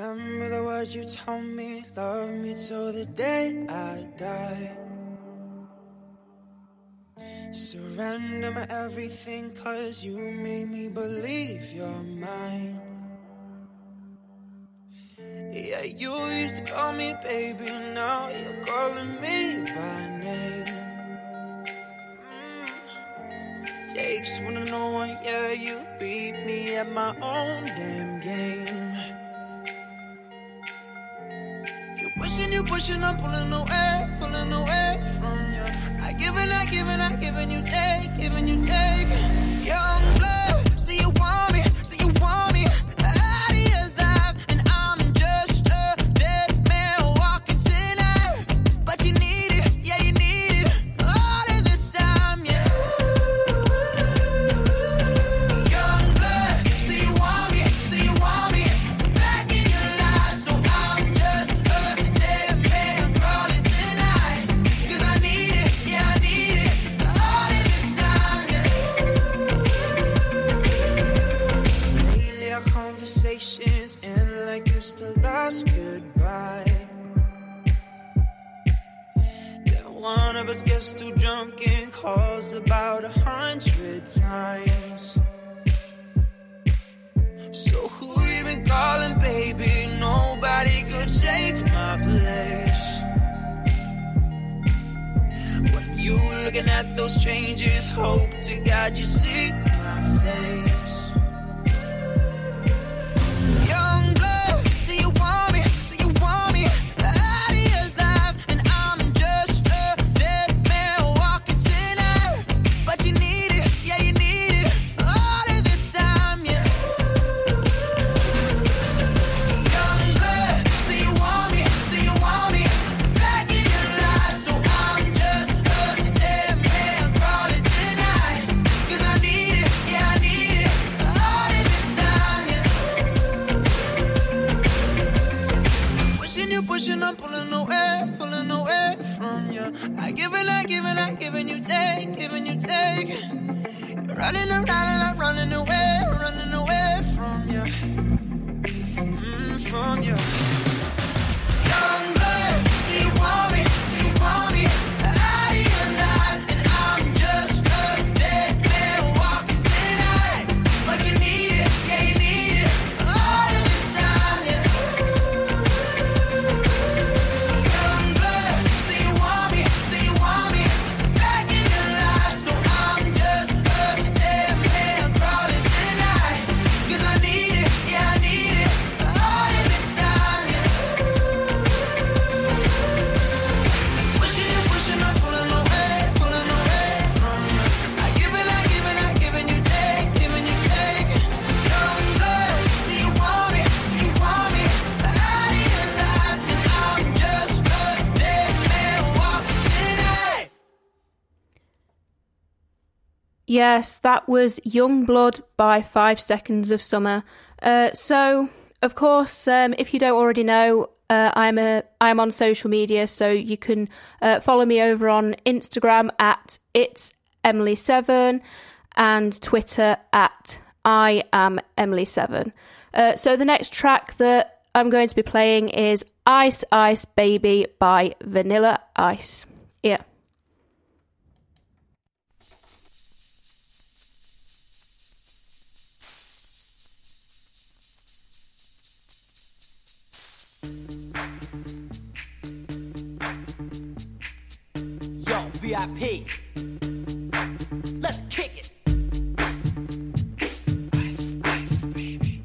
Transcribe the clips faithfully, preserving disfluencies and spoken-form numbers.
Remember the words you told me, love me till the day I die. Surrender my everything, cause you made me believe you're mine. Yeah, you used to call me baby, now you're calling me by name. Mm. Takes one to know one, yeah, you beat me at my own damn game. You pushing, you pushing, I'm pulling away, pulling away from you. I give and I give and I give and you take, giving you take. Young blood, see you want me, see you want me. Gets too drunk and calls about a hundred times. So who you been calling, baby? Nobody could take my place. When you looking at those strangers, hope to God you see my face. Young blood, see you want me, see you want me. I'm pulling away, pulling away from you. I give and I give and I give and you take, giving you take. You're running around and I'm running away, running away from you, mm, from you. Young blood, see you want me, see you want me. Out of your life and I'm just a dead man walking tonight. But you need it, yeah you need it. All of the time, yeah. Yes, that was Young Blood by Five Seconds of Summer. Uh, so, of course, um, if you don't already know, uh, I'm a I'm on social media, so you can uh, follow me over on Instagram at It's Emily Severn and Twitter at I Am Emily Severn. Uh, so the next track that I'm going to be playing is Ice Ice Baby by Vanilla Ice. Yeah. Yo, V I P, let's kick it. Ice, ice, baby.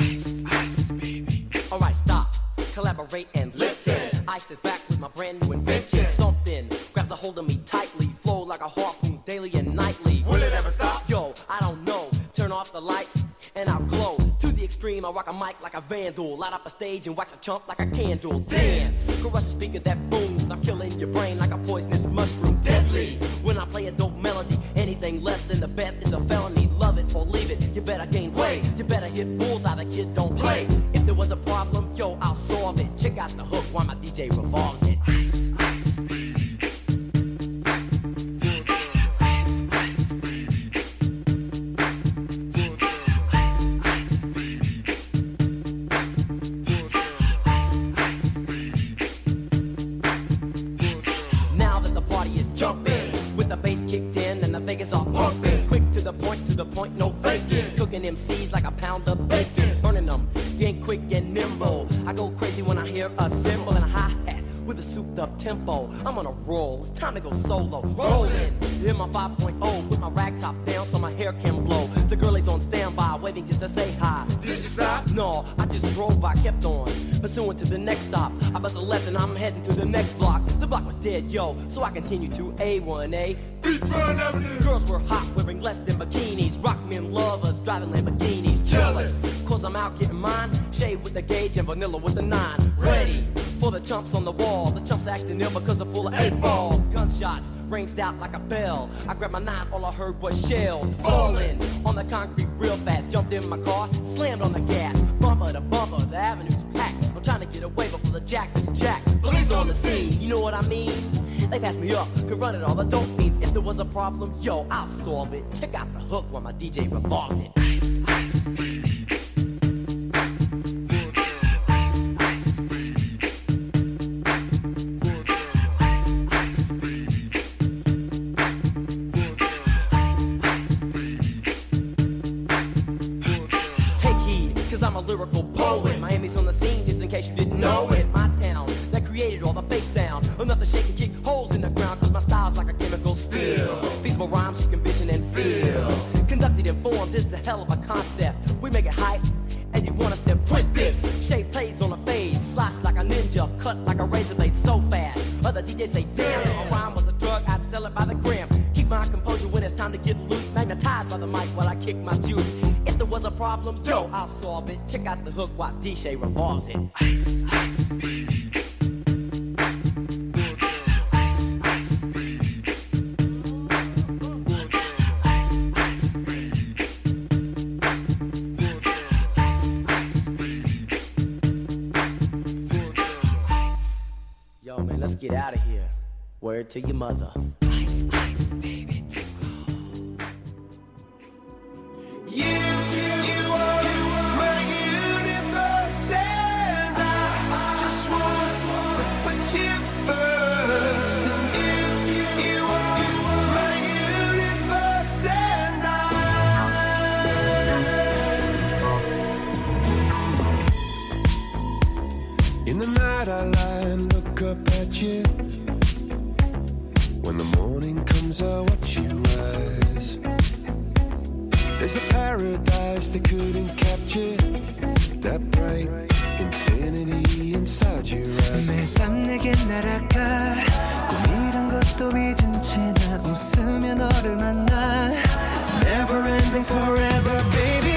Ice, ice, baby. Alright, stop, collaborate and listen. Ice is back with my brand new invention. Something grabs a hold of me tightly, flow like a harpoon daily and nightly. Will it ever stop? Yo, I don't know. Turn off the lights and I'll glow. Extreme, I rock a mic like a vandal, light up a stage and wax a chump like a candle. Dance, caress a speaker that booms, I'm killing your brain like a poisonous mushroom. Deadly, when I play a dope melody, anything less than the best is a felony. Love it or leave it, you better gain weight, you better hit bullseye, the kid don't play. If there was a problem, yo, I'll solve it. Check out the hook while my D J revolves it. Ice, ice, baby. Ice, ice, baby. like a pound of bacon. Burning them, getting quick and nimble. I go crazy when I hear a cymbal and a hi-hat with a souped-up tempo. I'm on a roll. It's time to go solo. Rolling in my five point oh with my rag top down so my hair can blow. The girl is on standby waiting just to say hi. Did you stop? No, I just drove by, kept on pursuing to the next stop. I bust a left and I'm heading to the next block. The block was dead, yo, so I continue to A one A. Beachfront Avenue. Girls were hot, wearing less than bikinis. Rock men lovers, driving Lamborghinis. Jealous, cause I'm out getting mine. Shade with the gauge and vanilla with the nine. Ready for the chumps on the wall. The chumps acting ill because they're full of eight ball. Gunshots rings out like a bell. I grabbed my nine, all I heard was shells falling on the concrete real fast. Jumped in my car, slammed on the gas. Bumper to bumper, the avenue's packed. I'm trying to get away before the jack is jacked. Police on the scene, you know what I mean? They pass me up, could run it all, I don't mean. If there was a problem, yo, I'll solve it. Check out the hook while my D J revolves it. Ice, ice, baby. Lyrical poet. Miami's on the scene, just in case you didn't know it. My town that created all the bass sound, enough to shake and kick holes in the ground. Cause my style's like a chemical spill. Feasible rhymes you can vision and feel. Conducted and formed, this is a hell of a concept. We make it hype, and you want us to print this. Shape plays on a fade, slice like a ninja, cut like a razor blade so fast. Other D Js say, damn, if a rhyme was a drug, I'd sell it by the gram. Keep my composure when it's time to get loose. Magnetized by the mic while I kick my juice. If there was a problem, yo, I'll solve it. Check out the hook while D J revolves it. Ice, ice, baby. Ice, ice, baby. Ice, ice, baby. Ice, ice, baby. Yo, man, let's get out of here. Word to your mother. Ice, ice, baby. I lie and look up at you. When the morning comes, I watch you rise. There's a paradise they couldn't capture. That bright infinity inside your eyes. 매일 밤 내게 날아가. 꿈이란 것도 잊은 채나 웃으며 너를 만나. Never ending forever, baby.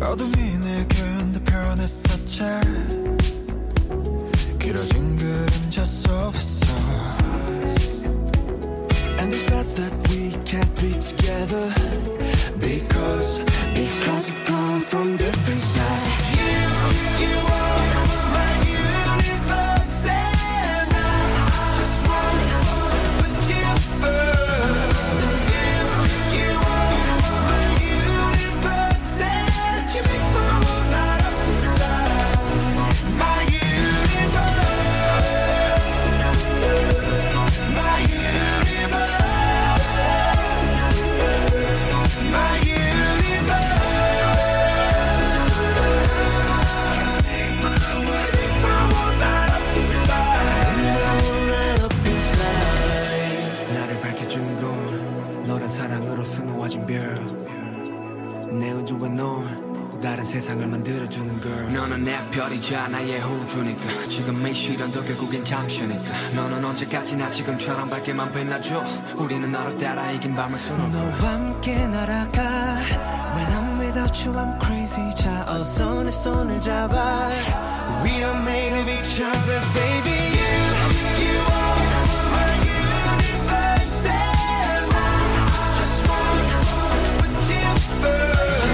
어둠이 내게 흔들편했었지. 길어진 그림자 속에서 And they said that we can't be together Because, because we've come from different sides. You, you are my universe And I just want to put you first. 내 우주와 넌 다른 세상을 만들어주는 girl. 너는 내 별이자 나의 호주니까. 지금 이 시련도 결국엔 잠시니까. 너는 언제까지나 지금처럼 밝게만 빛나줘. 우리는 너를 따라 이긴 밤을 수놓고 너와 함께 날아가. When I'm without you I'm crazy. 자 어서 내 손을 잡아. We are made of each other, baby. You, you are my universe and I just want to put you first.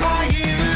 My universe.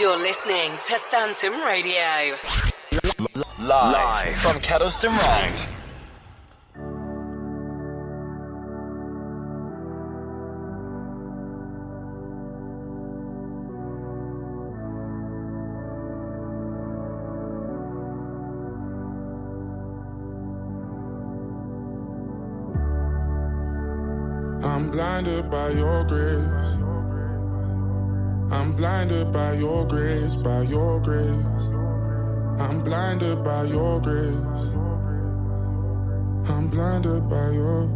You're listening to Phantom Radio. Live, Live. from Kettleston Road. I'm blinded by your grace. I'm blinded by your grace, by your grace. I'm blinded by your grace. I'm blinded by your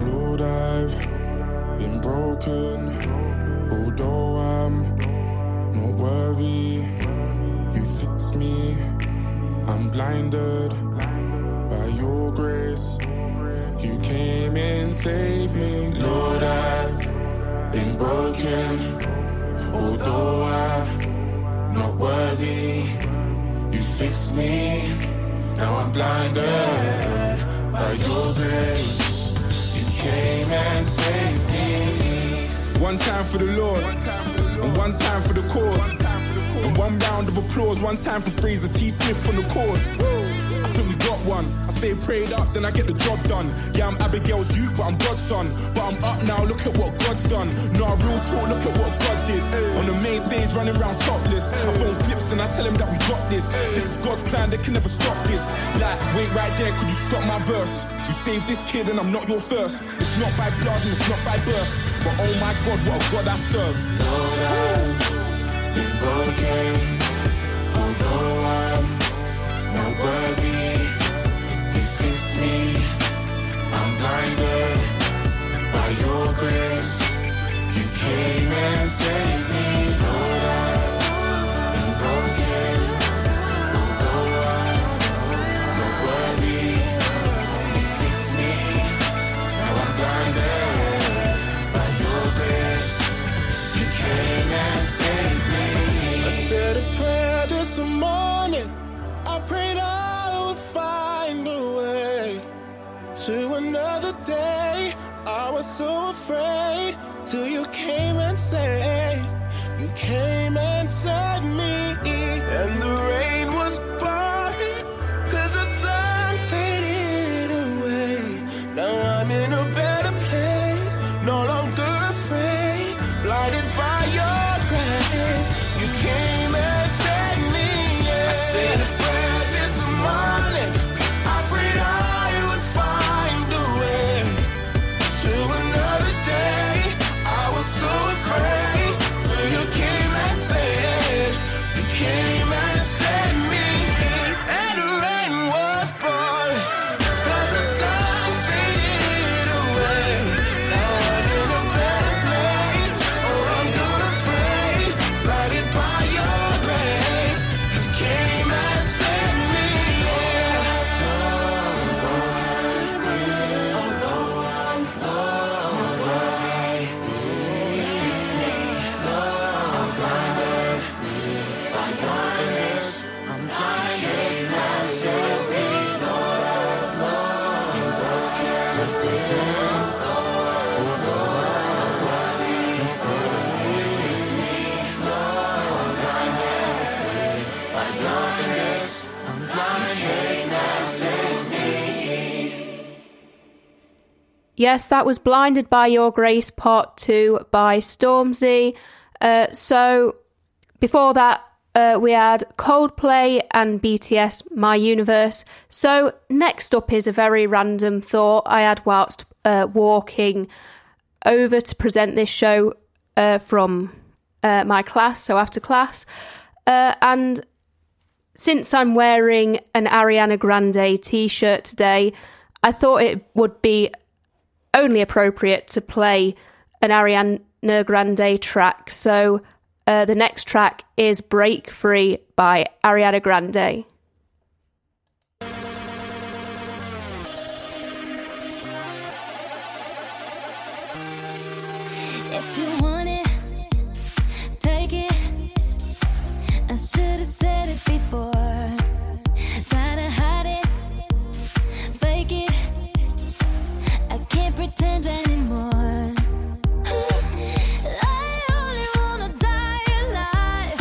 Lord, I've been broken. Although I'm not worthy, you fix me. I'm blinded by your grace. You came and saved me, Lord, I've been broken. Although I'm not worthy, you fixed me. Now I'm blinded by your grace. You came and saved me. One time for the Lord, and one time for the cause, and one round of applause, one time for Fraser T. Smith on the chords. I think we got one. I stay prayed up, then I get the job done. Yeah, I'm Abigail's youth, but I'm God's son. But I'm up now, look at what God's done. Nah, real talk, look at what God did. On the main stage, running round topless. My phone flips, then I tell him that we got this. This is God's plan, they can never stop this. Like, wait right there, could you stop my verse? You saved this kid and I'm not your first. It's not by blood and it's not by birth. But oh my God, what a God I serve. Lord, I've been broken. Although I'm not worthy, you fixed me. I'm blinded by your grace. You came and saved me. Lord, I've been broken. Although I'm not worthy, you fixed me. Now I'm blinded by your grace. You came and saved me. I said a prayer this morning. I prayed I would find a way to another day. I was so afraid till you came and saved. You came and saved me. And the rain was pouring 'cause the sun faded away. Now I'm in a better place, no longer afraid, blinded by your grace. You came and saved me. Yeah. I said a prayer this morning. I prayed I would find a way to another day. I was so afraid till you came and saved. You came and saved me. And the rain was pouring 'cause the sun faded away. Now I'm in a better place, oh I'm not afraid, blinded by your grace. You came and saved me. Yes, that was Blinded by Your Grace Part two by Stormzy. Uh, so before that, uh, we had Coldplay and B T S, My Universe. So next up is a very random thought I had whilst uh, walking over to present this show uh, from uh, my class, so after class. Uh, and since I'm wearing an Ariana Grande t-shirt today, I thought it would be only appropriate to play an Ariana Grande track. So uh, the next track is Break Free by Ariana Grande. If you want it, take it. I should have said it before. Try to hide it, fake it. I can't pretend anymore. I only wanna die alive.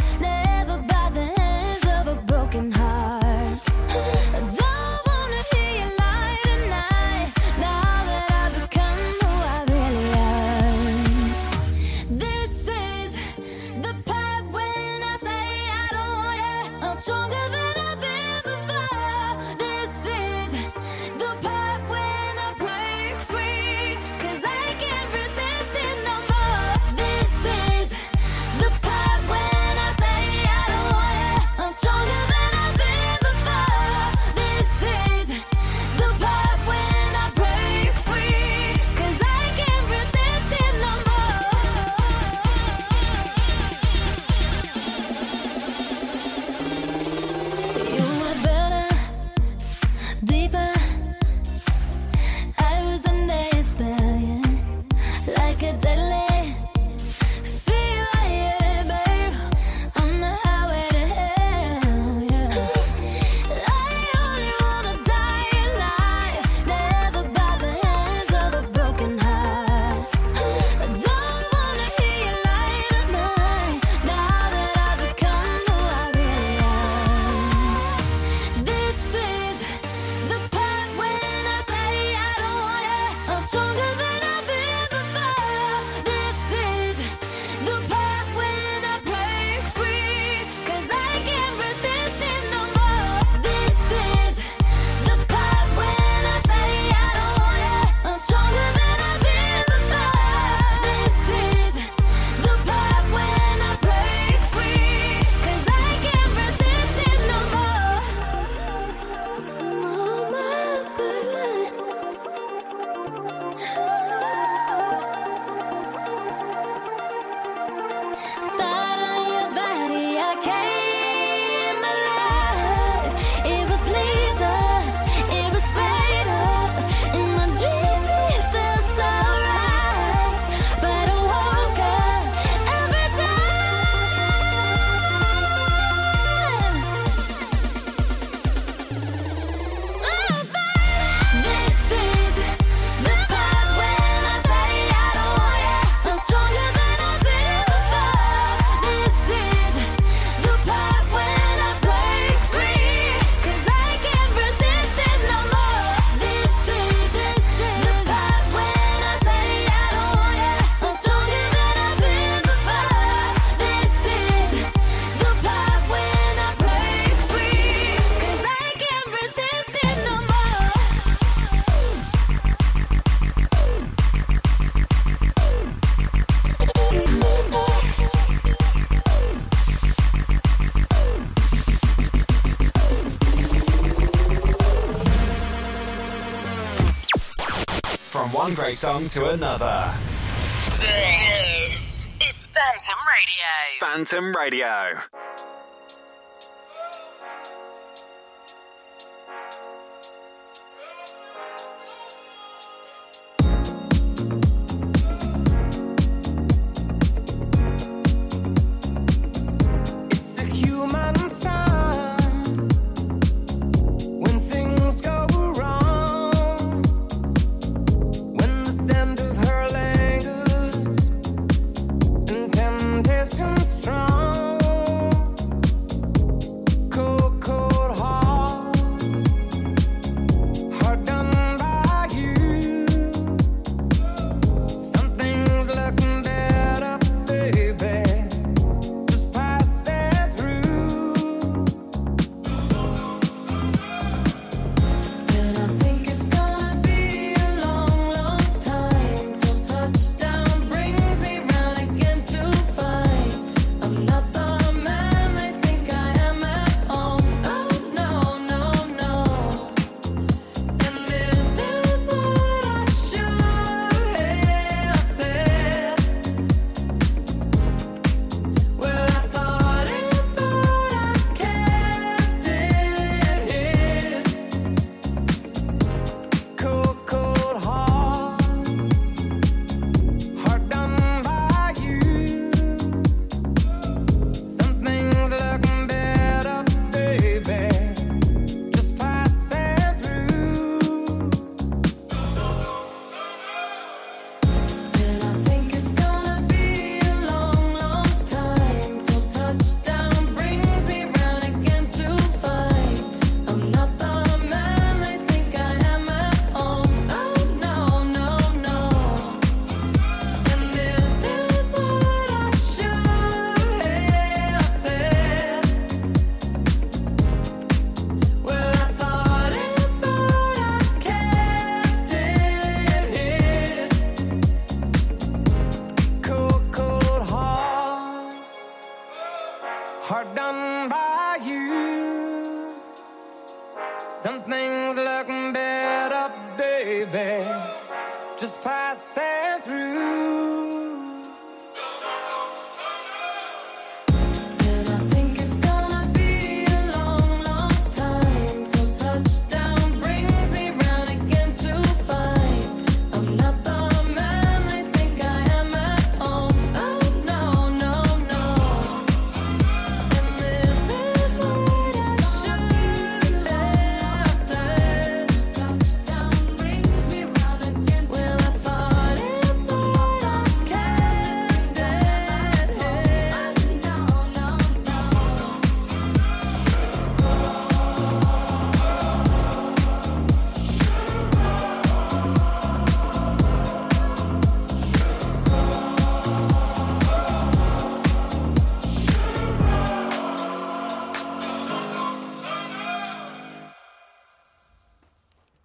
from one great song to another. This is Phantom Radio. Phantom Radio.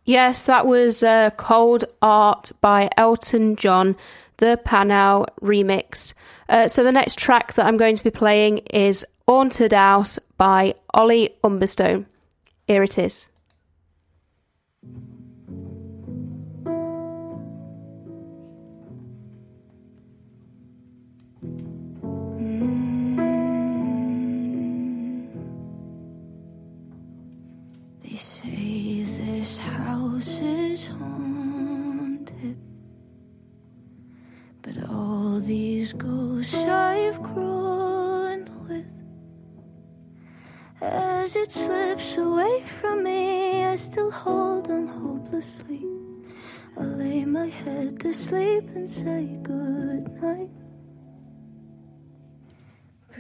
Yes, that was uh, Cold Art by Elton John, the Panau remix. Uh, so the next track that I'm going to be playing is Haunted House by Ollie Umberstone. Here it is. Is haunted, but all these ghosts I've grown with, as it slips away from me, I still hold on hopelessly. I lay my head to sleep and say goodnight,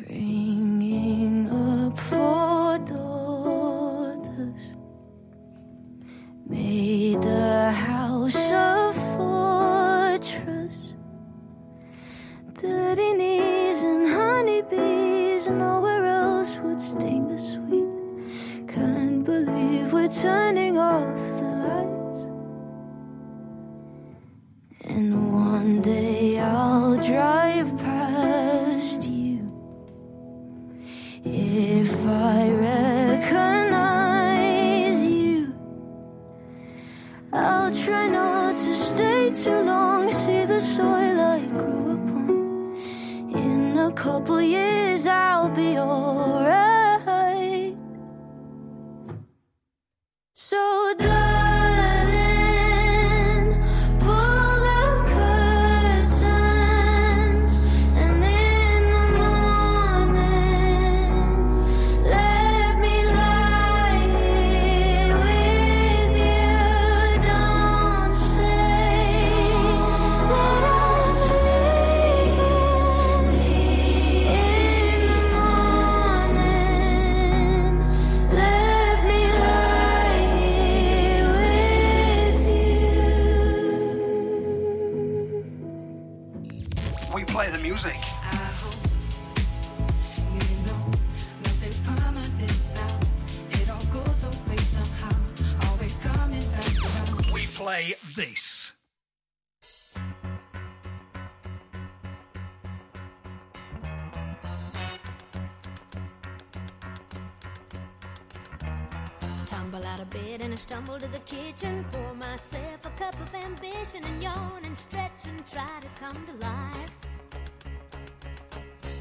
bringing up four daughters. Made a house a fortress. Dirty knees and honeybees, nowhere else would sting as sweet. Can't believe we're turning off the lights. And one day I'll drive past you if I I'll try not to stay too long. See the soil I grew up on. In a couple years I'll be alright. So this. Tumble out of bed and I stumble to the kitchen, pour myself a cup of ambition and yawn and stretch and try to come to life.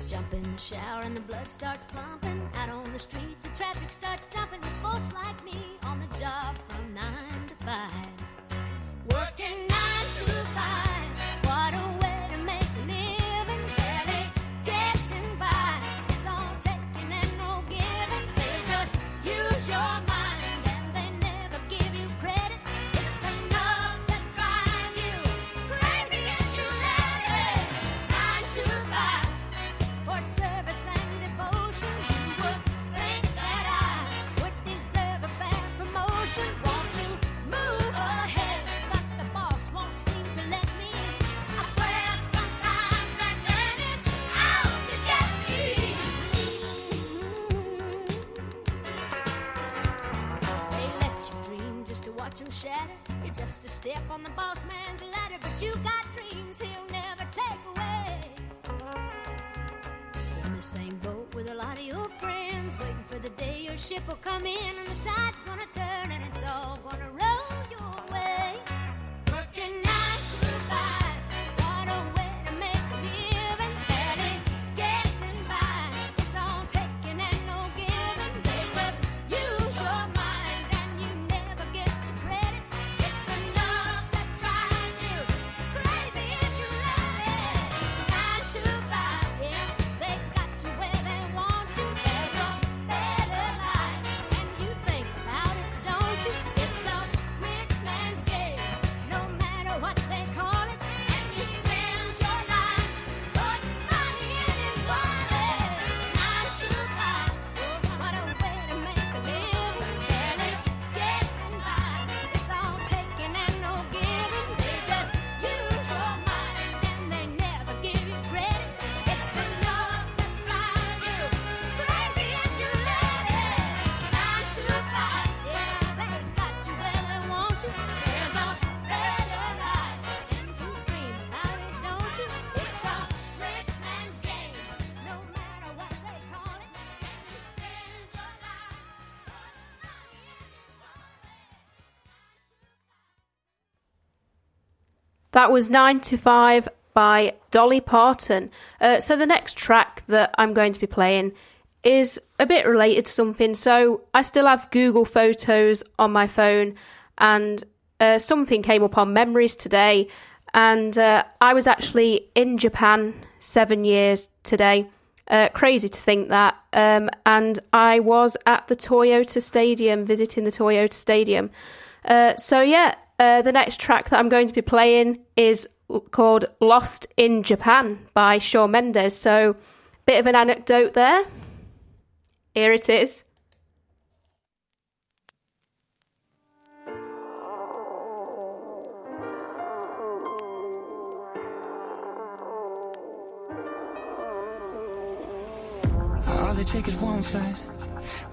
Jump in the shower and the blood starts pumping. Out on the streets the traffic starts jumping with folks like me on the job from nine to five. Working nine to five, what a way to make a living, barely getting by. It's all taking and no giving, they just use your mind and they never give you credit. It's enough to drive you crazy and you let it. Nine to five, for service and devotion, you would think that I would deserve a bad promotion. Want to move ahead. Shatter. You're just a step on the boss man's ladder, but you got dreams he'll never take away. You're in the same boat with a lot of your friends, waiting for the day your ship will come in and the tide's gonna turn and it's all gonna roll your way. Working nine to five, what a way to make a living, barely getting by. It's all taking and no giving, they just use your mind and you never get. That was nine to five by Dolly Parton. Uh, so the next track that I'm going to be playing is a bit related to something. So I still have Google Photos on my phone, and uh, something came up on memories today. And uh, I was actually in Japan seven years today. Uh, crazy to think that. Um, and I was at the Toyota Stadium, visiting the Toyota Stadium. Uh, so yeah. Uh, the next track that I'm going to be playing is called Lost in Japan by Shawn Mendes. So, bit of an anecdote there. Here it is. All it takes is one flight.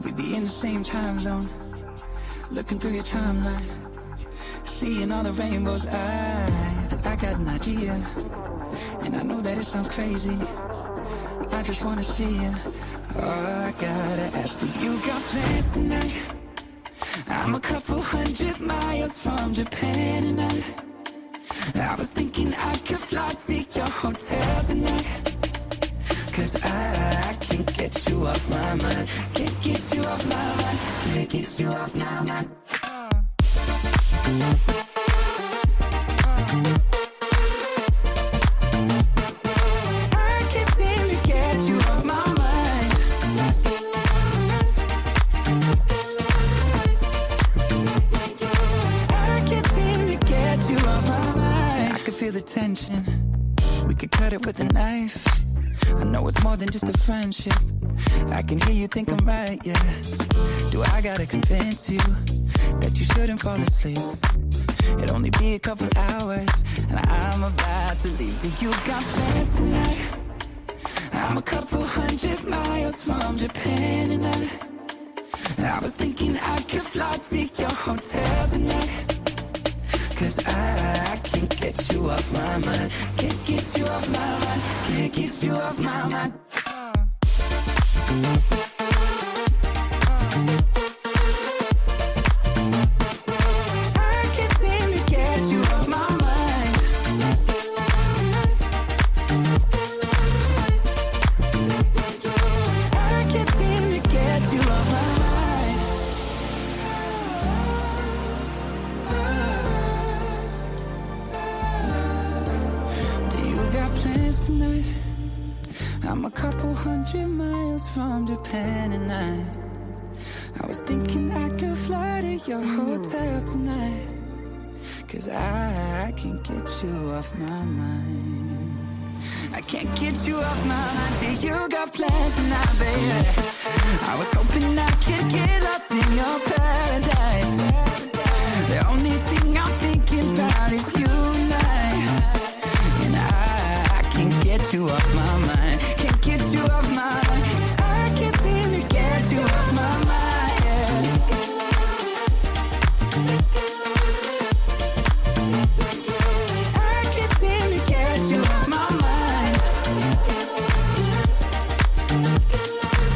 We'd be in the same time zone. Looking through your timeline. Seeing all the rainbows, I, I got an idea. And I know that it sounds crazy, I just wanna see you. Oh, I gotta ask, do you got plans tonight? I'm I'm a couple hundred miles from Japan and I I was thinking I could fly to your hotel tonight, 'cause I, I can't get you off my mind. Can't get you off my mind. Can't get you off my mind. uh. Uh. I can't seem to get you off my mind. Let's get lost tonight. Let's get lost tonight. I can't seem to get you off my mind. I can feel the tension. We could cut it with a knife. I know it's more than just a friendship. I can hear you think I'm right, yeah. Do I gotta convince you that you shouldn't fall asleep? It'll only be a couple hours, and I'm about to leave. Do you got plans tonight? I'm a couple hundred miles from Japan and I I was thinking I could fly to your hotel tonight, 'cause I, I can't get you off my mind. Can't get you off my mind. Can't get you off my mind. uh. Uh. I can't seem to get you off my mind. Let's get lost tonight. Let's get lost tonight. I can't seem to get you off my mind. Tonight. I'm a couple hundred miles from Japan and I I was thinking I could fly to your hotel tonight, 'cause I, I can't get you off my mind. I can't get you off my mind. Do you got plans tonight, baby? I was hoping I could get lost in your paradise. The only thing I'm thinking about is you and I. Get you off my mind. Can't get you off my mind. I can't seem to get you off my mind. Yeah. Let's get lost tonight. Let's get lost tonight. I can't seem to get you off my mind. Let's get lost tonight. Let's get lost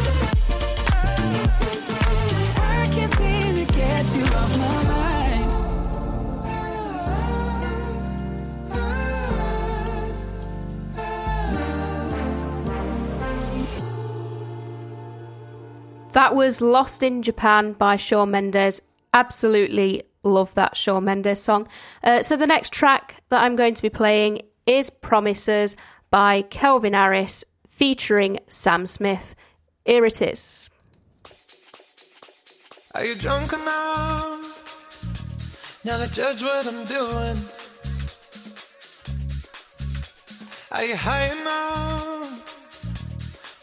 tonight. I can't seem to get you off my mind. That was Lost in Japan by Shawn Mendes. Absolutely love that Shawn Mendes song. Uh, so the next track that I'm going to be playing is Promises by Calvin Harris featuring Sam Smith. Here it is. Are you drunk enough now to judge what I'm doing? Are you high enough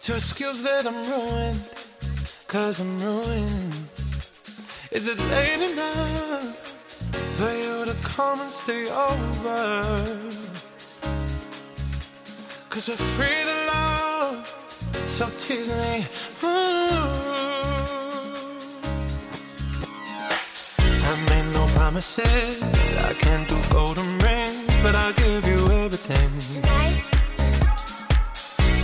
to excuse that I'm ruined? 'Cause I'm ruined. Is it late enough for you to come and stay over? 'Cause we're free to love, so tease me. Ooh. I made no promises, I can't do golden rings, but I'll give you everything. Tonight.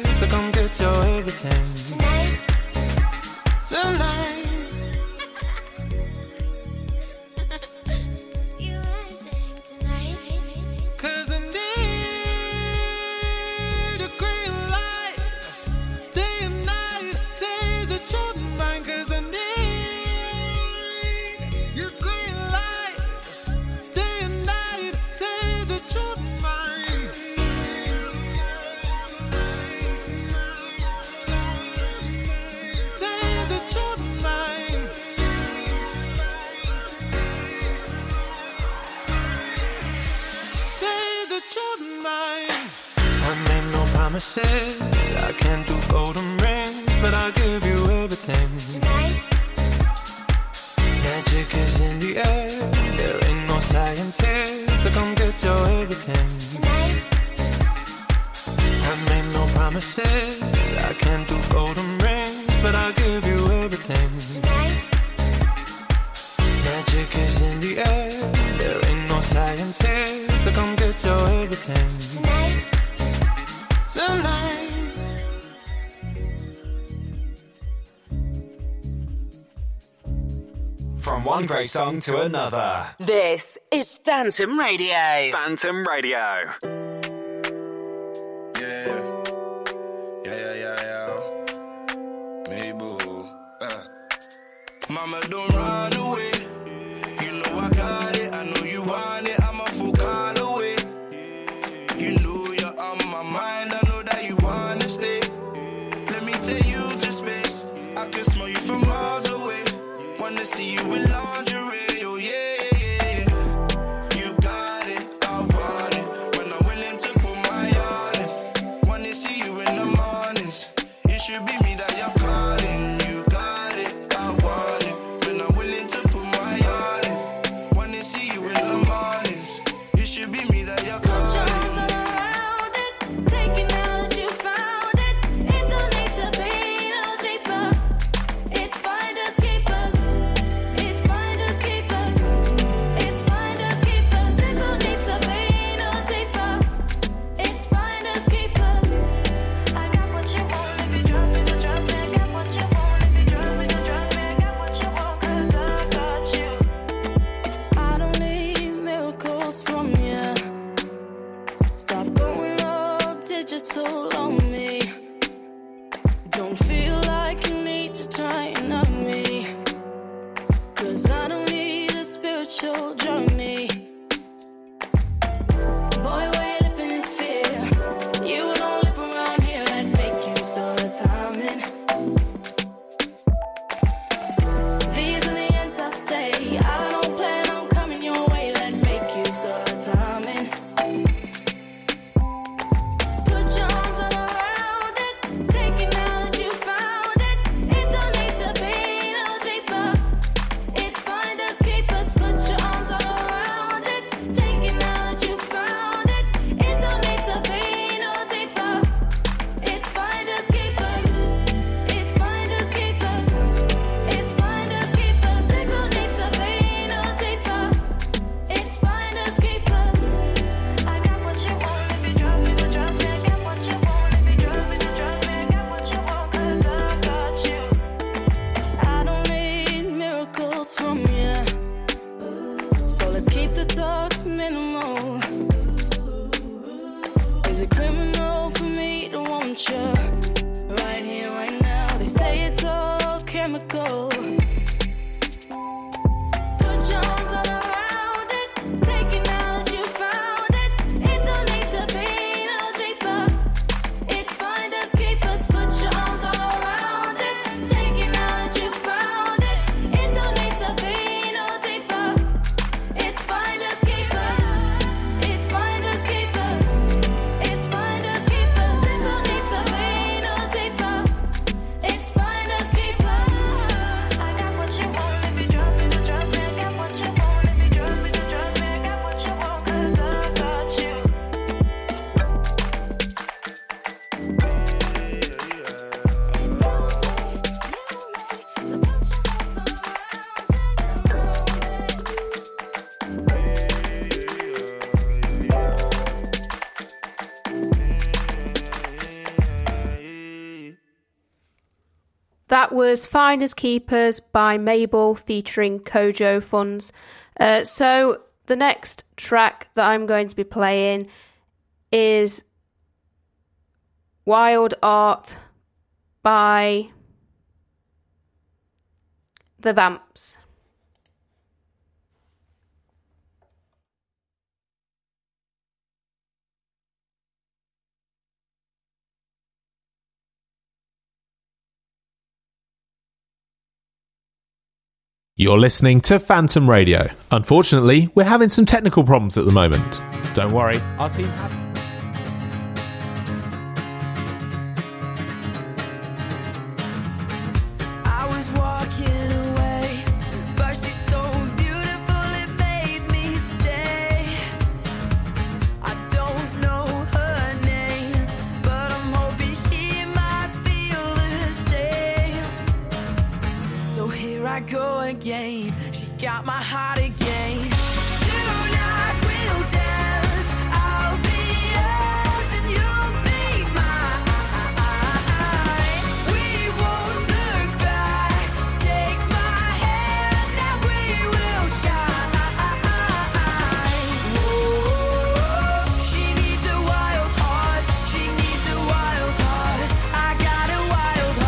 so come get your everything. Tonight. Tonight. You everything tonight. Cause I need your green light. Day and night, say that you're mine. Cause I need promises. I can't do golden rings, but I'll give you everything. Tonight. Magic is in the air. There ain't no science here, so come get your everything. Tonight. I made no promises. I can't do golden rings, but I'll give you everything. Tonight. Magic is in the air. There ain't no science here, so come get your everything. Tonight. Tonight. From one great song to another. This is Phantom Radio. Phantom Radio. Yeah. Yeah, yeah, yeah, yeah. Mabel. Uh. Mama, don't run away. You know I got it. I know you want it. I'm a full card away. You know you're on my mind. I stay. Let me take you to space. I can smell you from miles away. Wanna see you in lingerie. Oh yeah, yeah, yeah. You got it, I want it. When I'm willing to put my all in. Wanna see you in the mornings. It should be me that you're calling. You got it, I want it. When I'm willing to put my all in. Wanna see you in the mornings. It should be me that you're calling. It's finders keepers. It's finders keepers. It don't need to be That was Finders Keepers by Mabel featuring Kojo Funds. Uh, so the next track that I'm going to be playing is Wild Art by The Vamps. You're listening to Phantom Radio. Unfortunately, we're having some technical problems at the moment. Don't worry, our team have... Again, she got my heart again. Tonight we'll dance. I'll be yours and you'll be mine. We won't look back. Take my hand and we will shine. Whoa. She needs a wild heart. She needs a wild heart. I got a wild heart.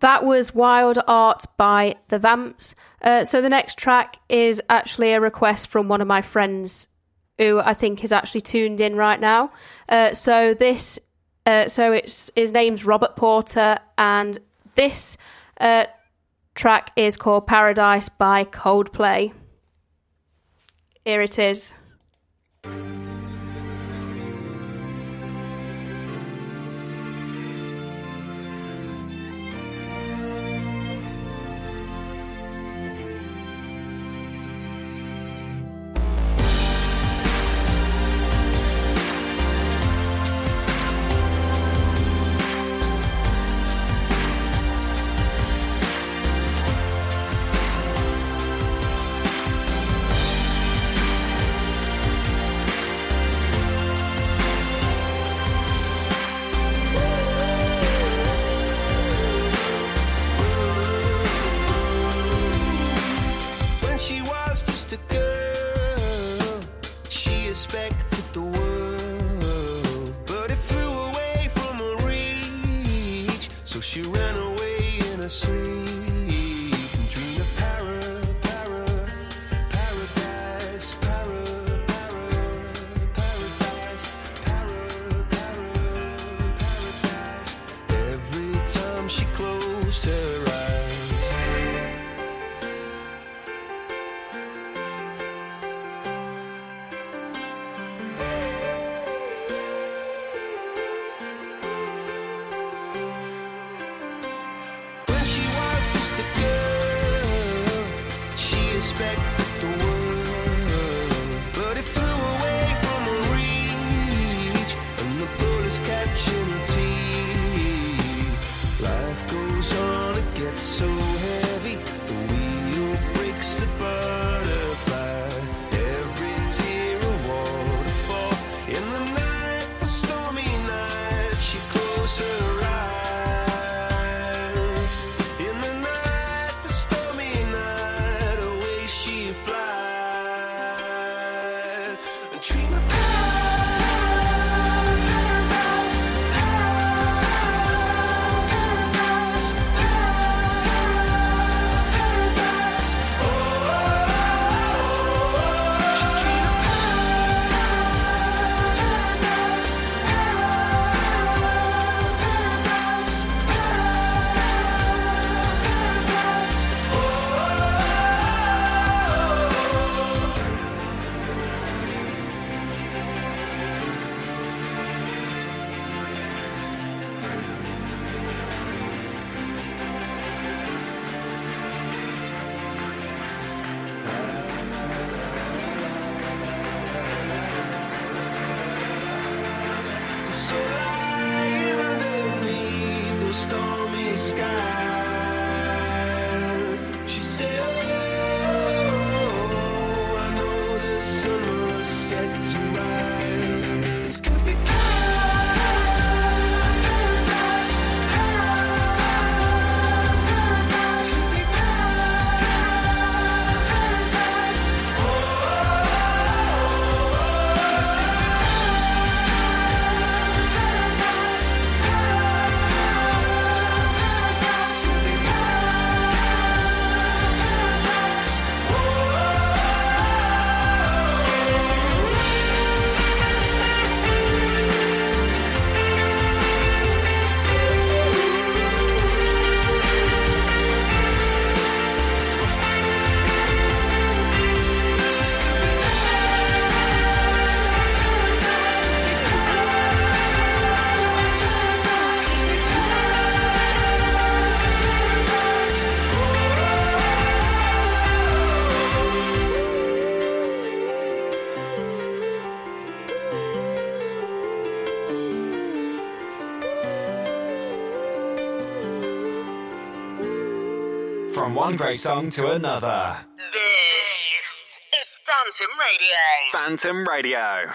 That was Wild Art by The Vamps. Uh, so the next track is actually a request from one of my friends who I think is actually tuned in right now. Uh, so this, uh, so it's his name's Robert Porter, and this uh, track is called Paradise by Coldplay. Here it is. She ran away. One great song to another. This is Phantom Radio. Phantom Radio.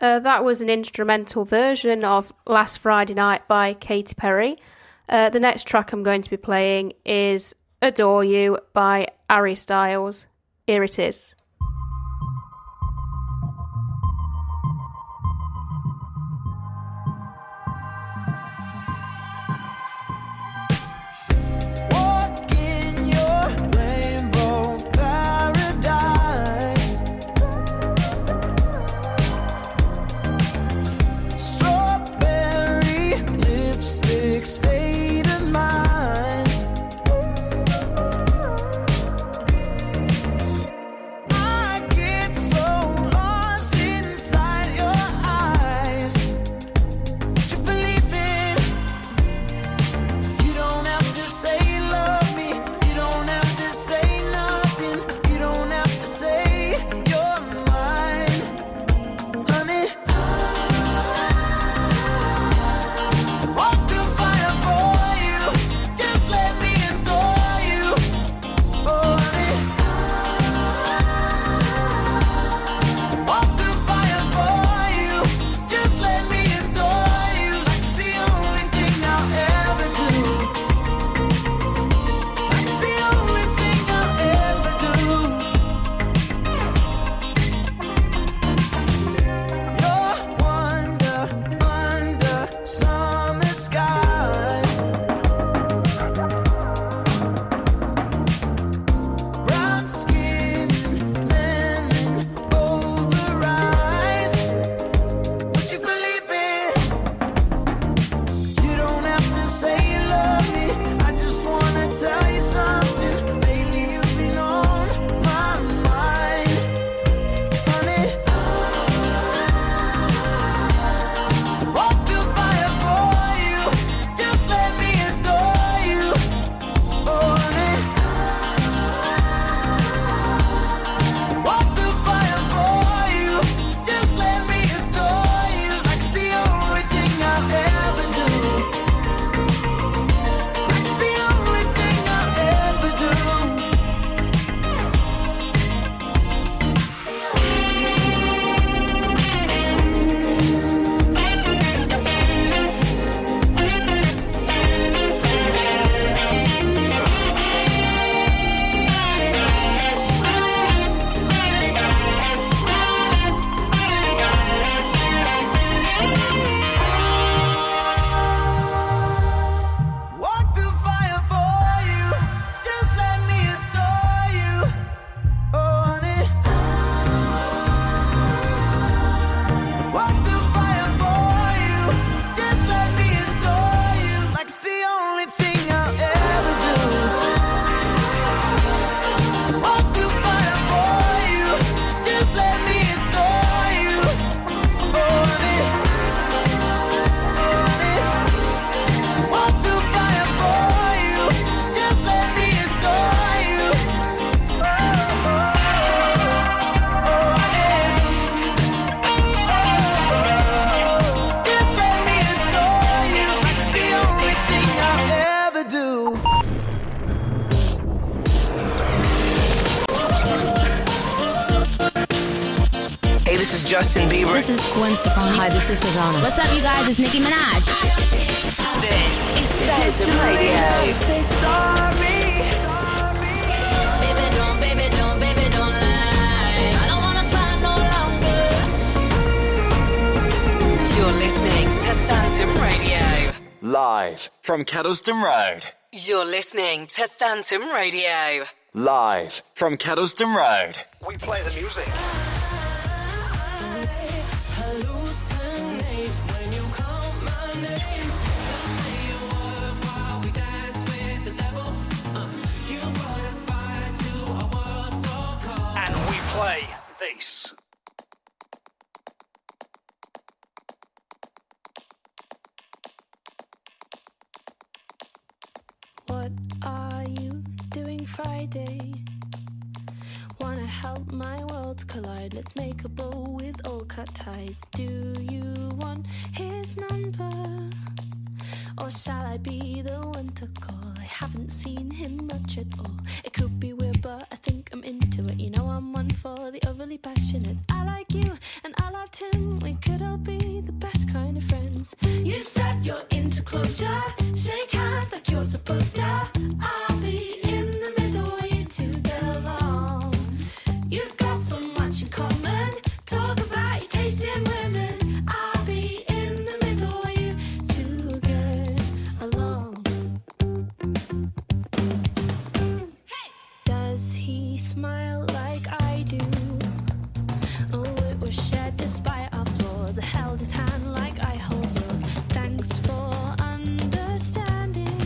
Uh, that was an instrumental version of Last Friday Night by Katy Perry. Uh, the next track I'm going to be playing is Adore You by Harry Styles. Here it is. This is Gwen Stefan. Hi, this is Madonna. What's up, you guys? It's Nicki Minaj. This is Phantom Radio. Say sorry, sorry. Baby, don't, baby, don't, baby, don't lie. I don't want to cry no longer. You're listening to Phantom Radio. Live from Kettleston Road. You're listening to Phantom Radio. Live from Kettleston Road. We play the music. Play this. What are you doing Friday? Wanna help my worlds collide? Let's make a bowl with all cut ties. Do you want his number? Or shall I be the one to call? I haven't seen him much at all. It could be weird, but I think I'm into it. You know I'm one for the overly passionate. I like you, and I loved him. We could she smile like I do. Oh, it was shared despite our flaws. I held his hand like I hold yours. Thanks for understanding.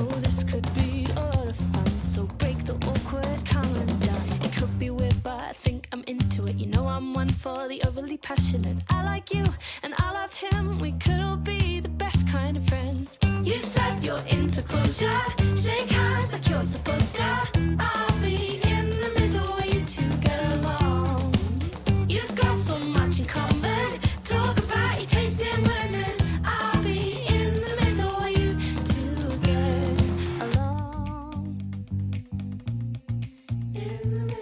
Oh, this could be a lot of fun, so break the awkward calendar. It could be weird, but I think I'm into it. You know I'm one for the overly passionate. I like you, and I loved him. We could all be the best kind of friends. You said you're into closure. Shake hands like you're supposed to. I'll be in the middle where you two get along. You've got so much in common. Talk about your taste in women. I'll be in the middle where you two get along. In the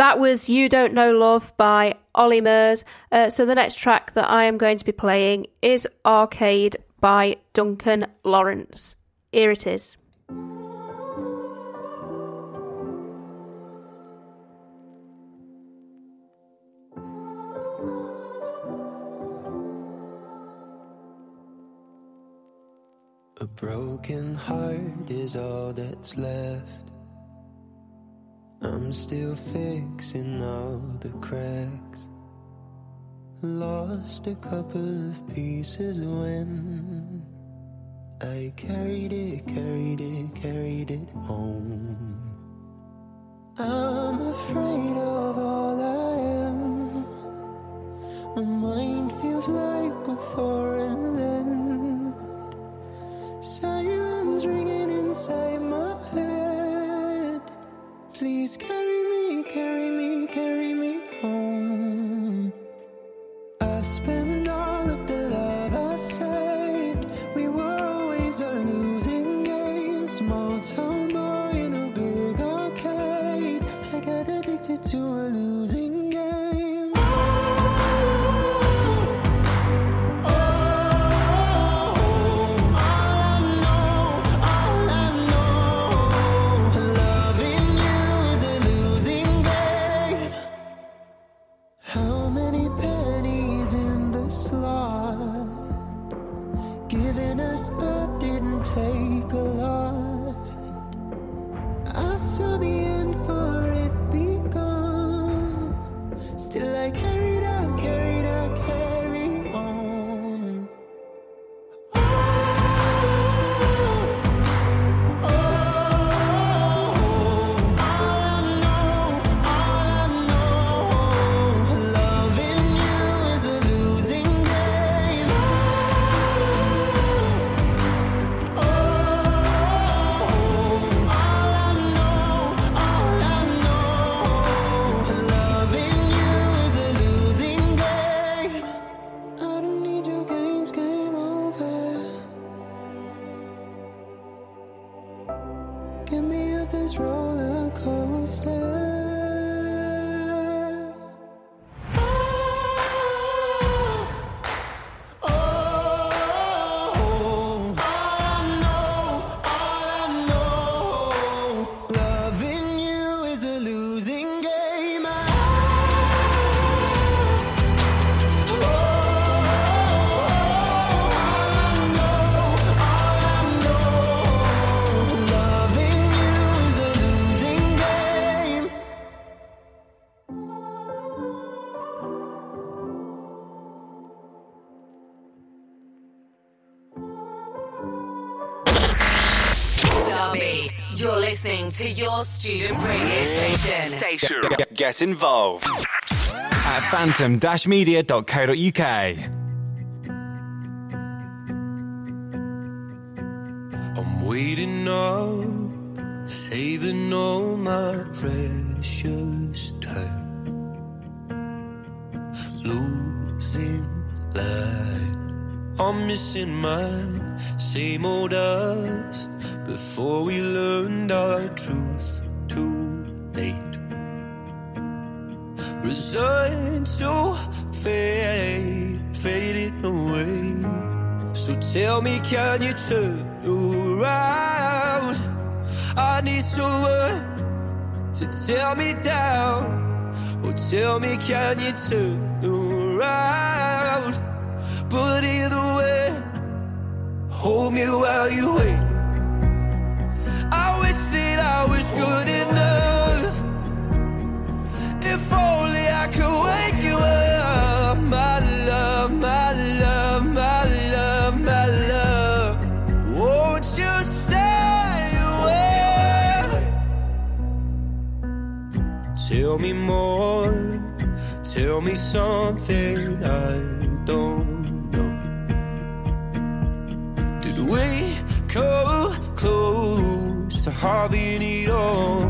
That was You Don't Know Love by Olly Murs. Uh, so the next track that I am going to be playing is Arcade by Duncan Lawrence. Here it is. A broken heart is all that's left. I'm still fixing all the cracks. Lost a couple of pieces when I carried it, carried it, carried it home. I'm afraid of all I am. My mind feels like a foreign land. Sirens ringing inside my head. Please carry me, carry me, carry me home. I've spent all of the love I saved. We were always a losing game. Small town boy in a big arcade. I got addicted to a losing game. Listening to your student radio station. station. Get, get, get involved at phantom dash media dot co dot uk. I'm waiting up, saving all my precious time. Losing light, I'm missing my same old us. Before we learned our truth too late, resigned to fade, faded away. So tell me, can you turn around? I need someone to tear me down. Oh, tell me, can you turn around? But either way, hold me while you wait. I wish that I was good enough. If only I could wake you up. My love, my love, my love, my love. Won't you stay away? Tell me more. Tell me something I don't know. Did we go close to having it all?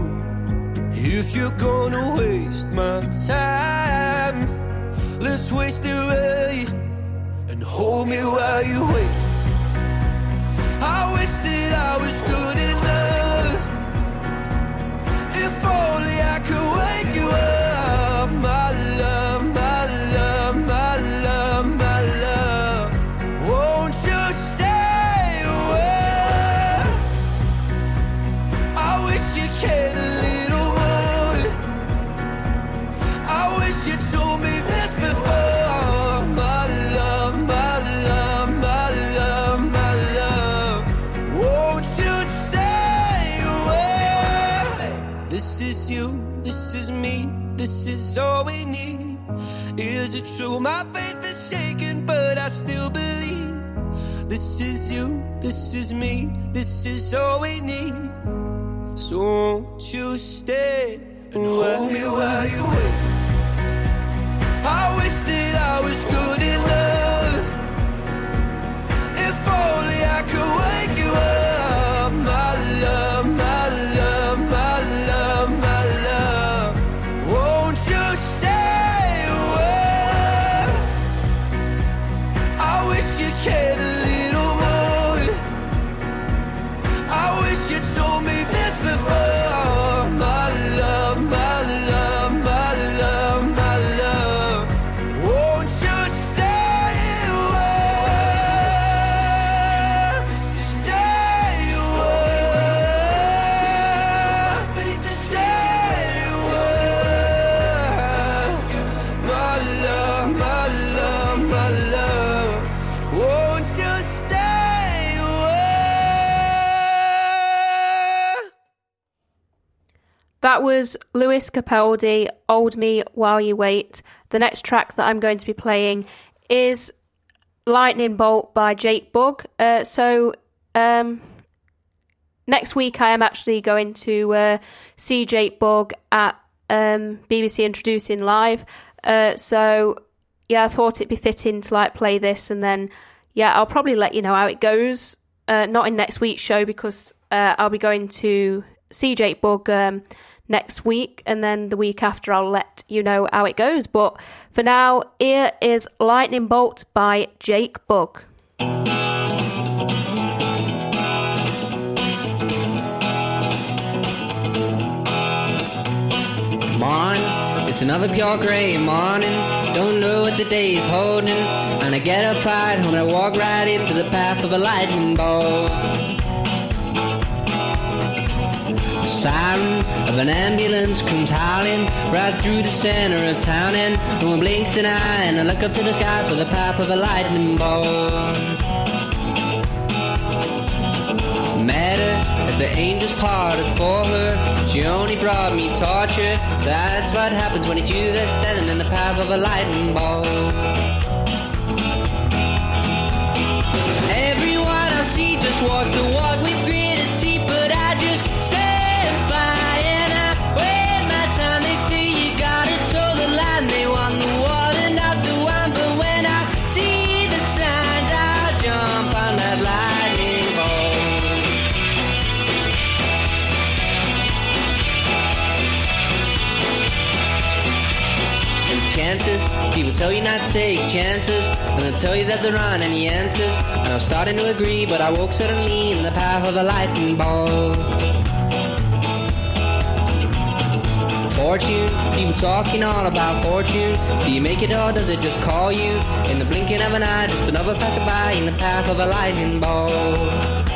If you're gonna waste my time, let's waste it right and hold me while you wait. I wish that I was good enough. If only I could wake you up. This is you, this is me, this is all we need. Is it true? My faith is shaken, but I still believe. This is you, this is me, this is all we need. So won't you stay and hold me while you wait? I wish that I was good enough. If only I could wake you up, my love, my love, my love, my love. Won't you stay away? I wish you cared a little more. I wish you told me this before, my love, my love, my love, my love. Won't you stay away? Stay away. Stay away. My love, my love, my love. Won't you stay away? That was Lewis Capaldi, Hold Me While You Wait. The next track that I'm going to be playing is Lightning Bolt by Jake Bugg. Uh, so um, next week I am actually going to uh, see Jake Bugg at um, B B C Introducing Live. Uh, so yeah, I thought it'd be fitting to like play this, and then yeah, I'll probably let you know how it goes. Uh, not in next week's show because uh, I'll be going to see Jake Bugg um, next week, and then the week after I'll let you know how it goes. But for now, here is Lightning Bolt by Jake Bugg. Morning, it's another pure grey morning. Don't know what the day is holding, and I get up right home and I walk right into the path of a lightning bolt. The siren of an ambulance comes howling right through the center of town, and no one blinks an eye, and I look up to the sky for the path of a lightning bolt. Matter as the angels parted for her, she only brought me torture. That's what happens when it's you that's standing in the path of a lightning bolt. Everyone I see just walks the walk with gritty, but I just stand by and I wait my time. They say you gotta toe the line, they want the water, not the wine, but when I see the signs, I'll jump on that line. Chances, people tell you not to take chances, and they'll tell you that there aren't any answers, and I'm starting to agree, but I woke suddenly in the path of a lightning bolt. Fortune, people talking all about fortune, do you make it or does it just call you? In the blinking of an eye, just another passerby in the path of a lightning bolt.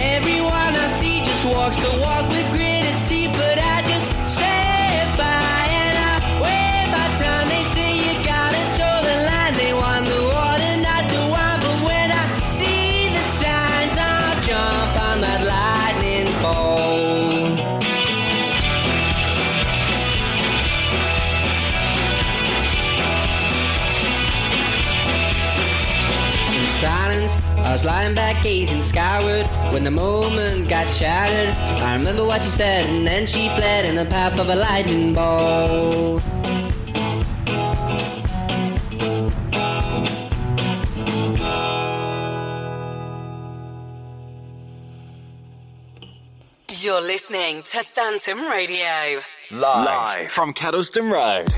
Everyone I see just walks the walk with gritty, but I just say I was lying back gazing skyward when the moment got shattered. I remember what she said, and then she fled in the path of a lightning bolt. You're listening to Phantom Radio. Live, Live from Kettleston Road.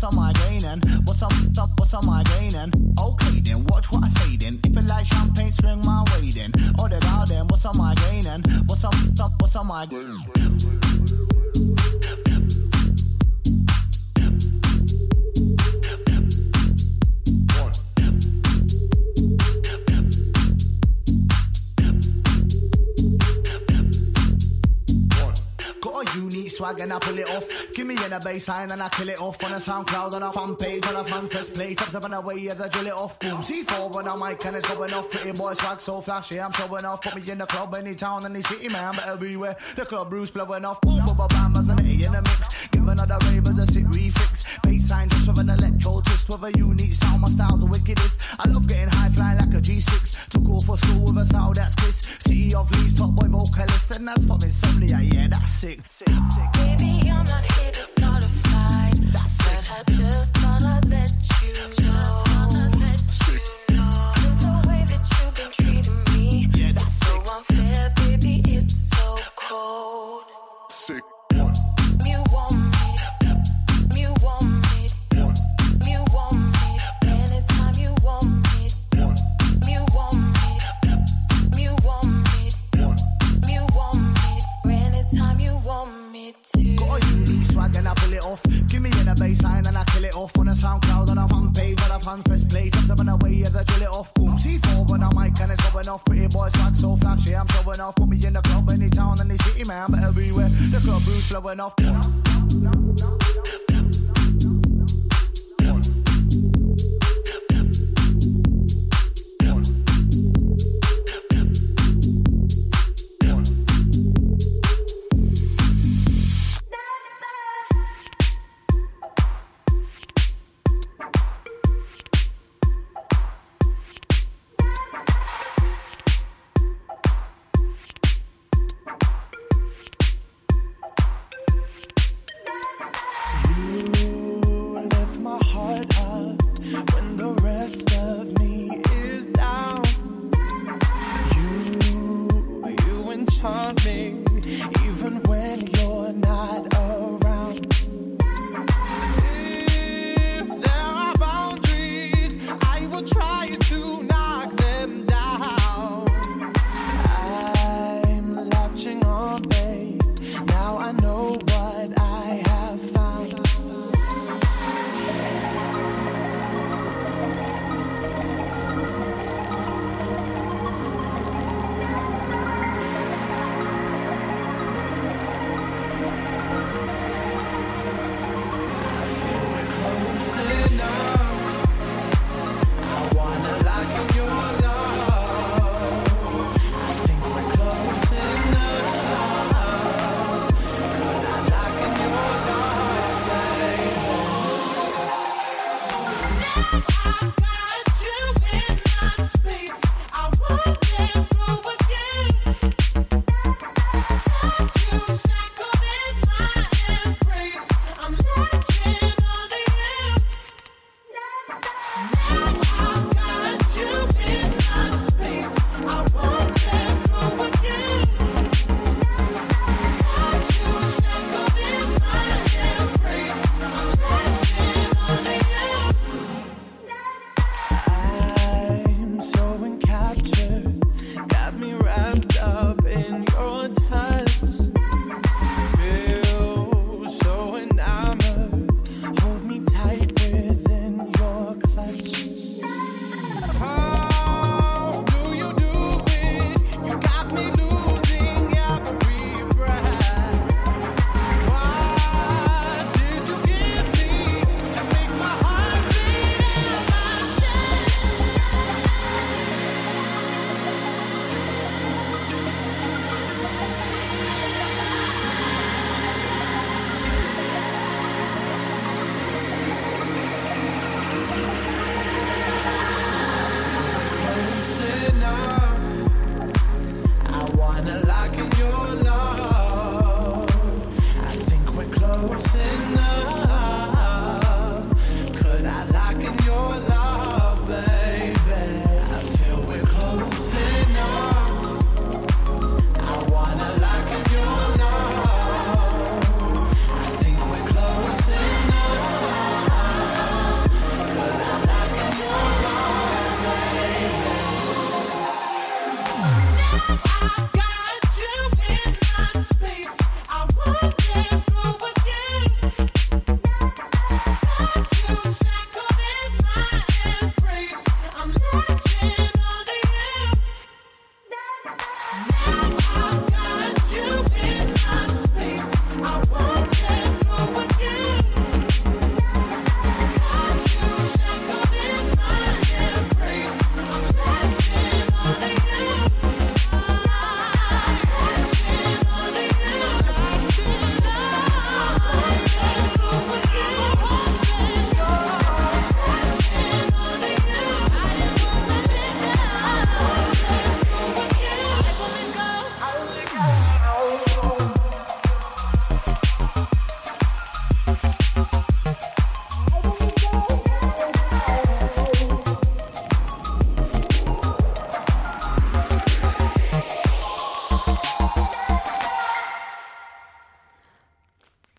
What's on my gain and what's on top? What's on my gain and okay then, watch what I say then. If it like champagne, swing my way then. All that out then, what's on my gain and what's on top? What's on my gain? Swag and I pull it off. Give me in a bass line and I kill it off. On a SoundCloud, on a fan page, on a fan press play. Taps up and away as I drill it off. Boom, C four when I'm mic and it's going off. Pretty boy swag so flashy, I'm showing off. Put me in the club, any town, any city, man. Better beware, the club Bruce blowing off. Boom, bubba bam, as I'm in a mix. Give another rave as a sick refix. Bass line just with an electro twist. With a unique sound, my style's the wickedest. I love getting high flying like a G six. Took off for school with a style that's Chris. City of Leeds, top boy vocalist. And that's fucking insomnia, yeah, that's sick. sick, sick. Baby, I'm not here to start a fight, but I just thought I'd let you know. Just wanna let you know. There's the way that you've been treating me. Yeah, that's so unfair, baby. It's so cold. Sick. You want me, you want me, you want me. Anytime you want me, you want me, you want me, you want me. Anytime you want me. Got a unique swag and I pull it off. Give me in a bass line and I kill it off. On a SoundCloud, on a fan page, on a fan press play. Tap them in a way as I drill it off. Boom, C four when I'm mic and it's going off. Pretty boy swag so flashy, I'm showing off. Put me in the club, any town, any city, man. Better beware, the club blues blowing off.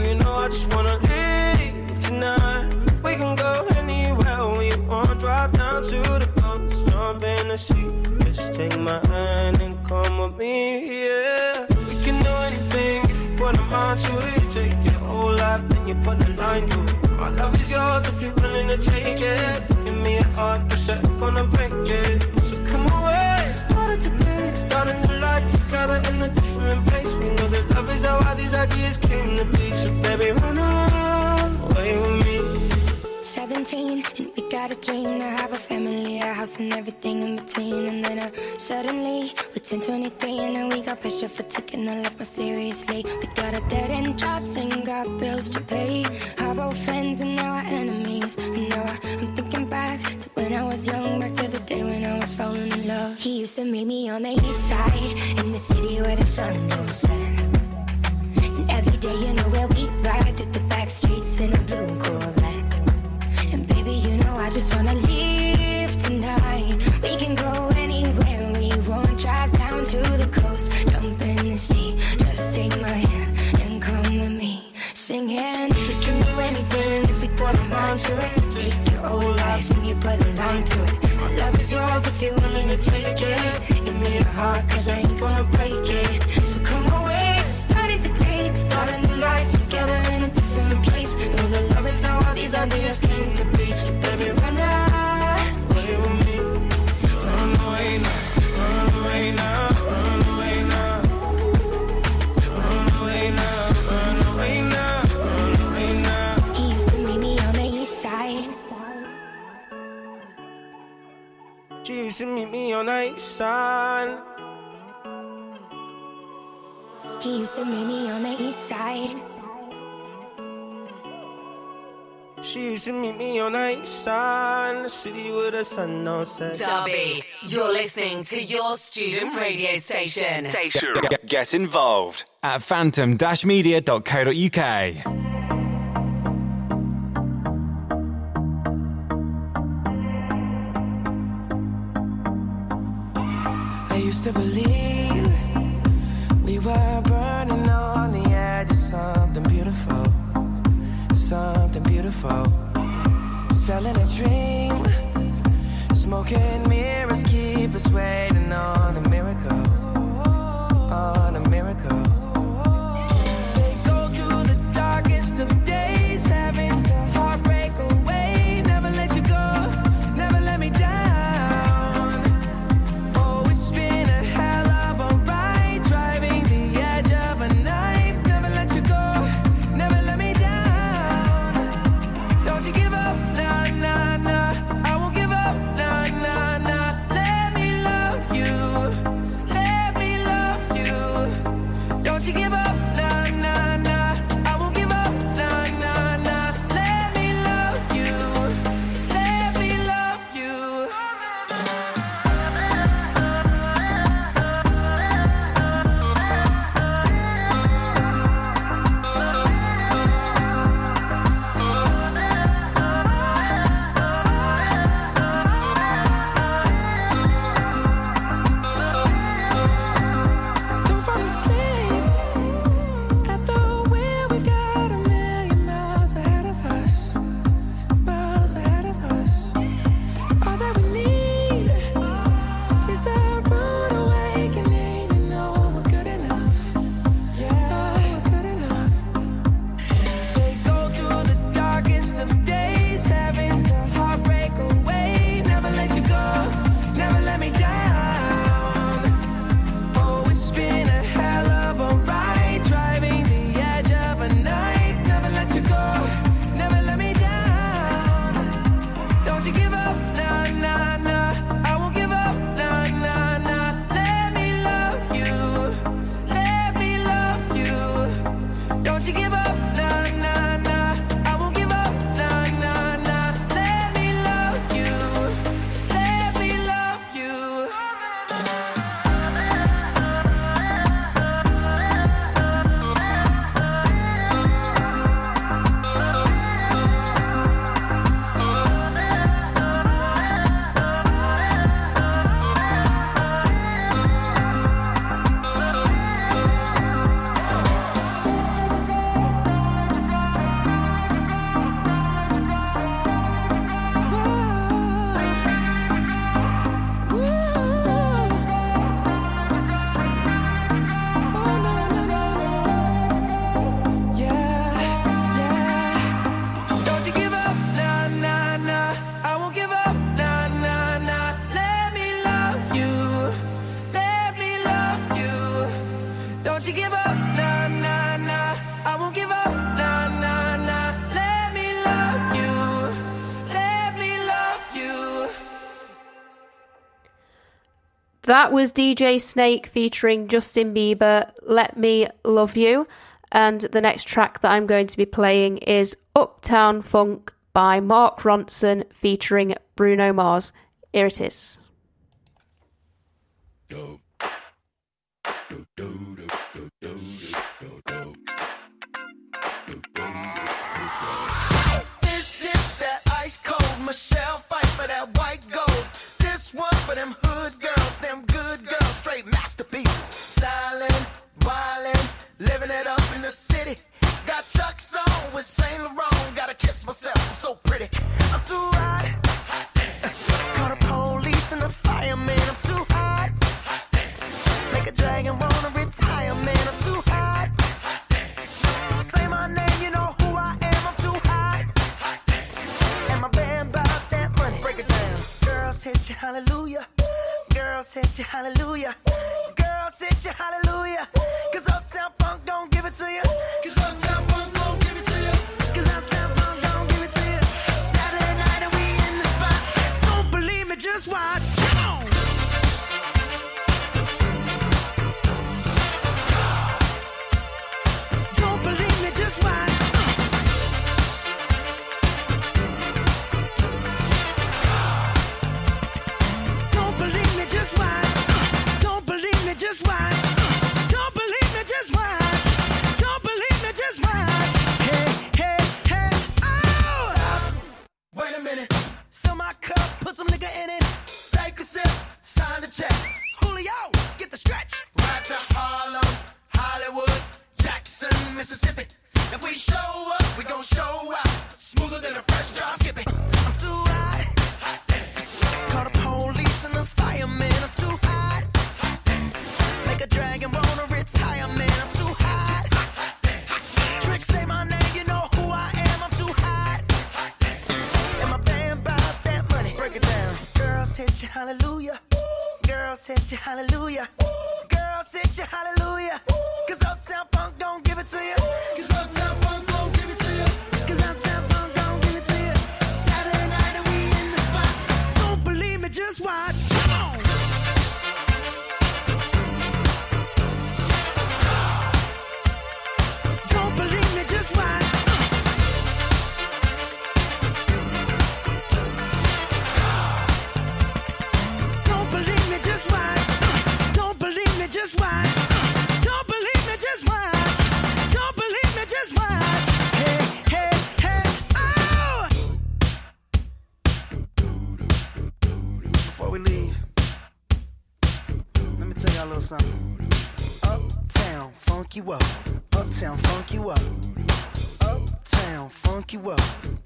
You know I just wanna leave tonight. We can go anywhere we want. Drive down to the coast, jump in the sea. Just take my hand and come with me, yeah. We can do anything if you put a mind to it. You take your whole life, then you put a line through it. My love is yours if you're willing to take it. Give me a heart, cause I'm gonna break it. So come away, start it today. Start a new life together in a different place. We know that love is how all these ideas came to be. So baby, run away with me. Seventeen, and we got a dream to have a family, a house and everything in between. And then uh, suddenly, we're ten, twenty-three, and now we got pressure for taking our life more seriously. We got a dead-end job, and got bills to pay. Our old friends and now our enemies. And now I, I'm thinking back to when I was young, back to the day when I was falling in love. He used to meet me on the east side, in the city where the sun don't set. And every day, you know where we ride, through the back streets in a blue Corvette. Baby, you know I just wanna leave tonight. We can go anywhere we want. Drive down to the coast, jump in the sea. Just take my hand and come with me, singing. We can do anything if we put our mind to it. Take your whole life and you put a line through it. My love is yours if you're willing to take it. Give me your heart, cause I ain't gonna break it. So come away, start it to take. Start a new life together in a different place. Know the love is how all these ideas came to be. So baby, run away with me. Run away now, run away now, run away now. Run away now, run away now, run away now. He used to meet me on the east side. She used to meet me on the east side. He used to meet me on the east side. She used to meet me on the east side, in the city with the sun on set. Derby, you're listening to your student radio station. station. Get, get, get involved at phantom dash media dot co dot uk. I used to believe we were burning on the edge of something beautiful. Something beautiful. Selling a dream. Smoking mirrors keep us waiting on a miracle. On a miracle. They go through the darkest of days, having to heart break away. Never let you go, never let me down. Oh, it's been a hell of a ride, driving the edge of a knife. Never let you go, never let me down. That was D J Snake featuring Justin Bieber, Let Me Love You. And the next track that I'm going to be playing is Uptown Funk by Mark Ronson featuring Bruno Mars. Here it is. Dope. Do, do, do, do, do, do, do. Do, do, do, do. This is that ice cold Michelle fight for that white gold. This one for them hood girls, them good girls, straight masterpieces. Styling, wilding, living it up in the city. Got Chuck's on with Saint Laurent. Gotta kiss myself, I'm so pretty. I'm too hot. Call the police and the fireman. I'm too hot. Make a dragon wanna retire, man. I'm too hot. Say my name, you know who I am. I'm too hot. And my band bought that money. Break it down. Girls hit you, hallelujah. Girls hit you, hallelujah. Girls hit you, hallelujah. Cause Uptown Funk don't give it to you. Cause Uptown Funk don't give it to you. Cause Uptown Funk don't give it to you. Saturday night and we in the spot. Don't believe me, just watch. Some nigga in it, take a sip, sign the check. Julio, get the stretch. Right to Harlem, Hollywood, Jackson, Mississippi. If we show up, we gon' show out. Smoother than a fresh drop. Skip it. I'm too hot. Hot damn. Call the police and the fireman. I'm too hot. Hot damn. Make a dragon wanna retire, man. I'm too hot. Hot damn. Hot damn. Trick say my name. Hit you, hallelujah. Ooh. Girls hit you, hallelujah. Ooh. Girls hit you, hallelujah. Ooh. Cause Uptown Funk don't give it to you. Cause Uptown Funk don't give it to you. Cause Uptown Funk don't give it to you. Saturday night and we in the spot. Don't believe me, just watch. Don't believe me, just watch. Just watch. Don't believe me, just watch. Don't believe me, just watch. Hey, hey, hey, oh! Before we leave, let me tell y'all a little something. Uptown, funk you up. Uptown, funk you up. Uptown, funk you up.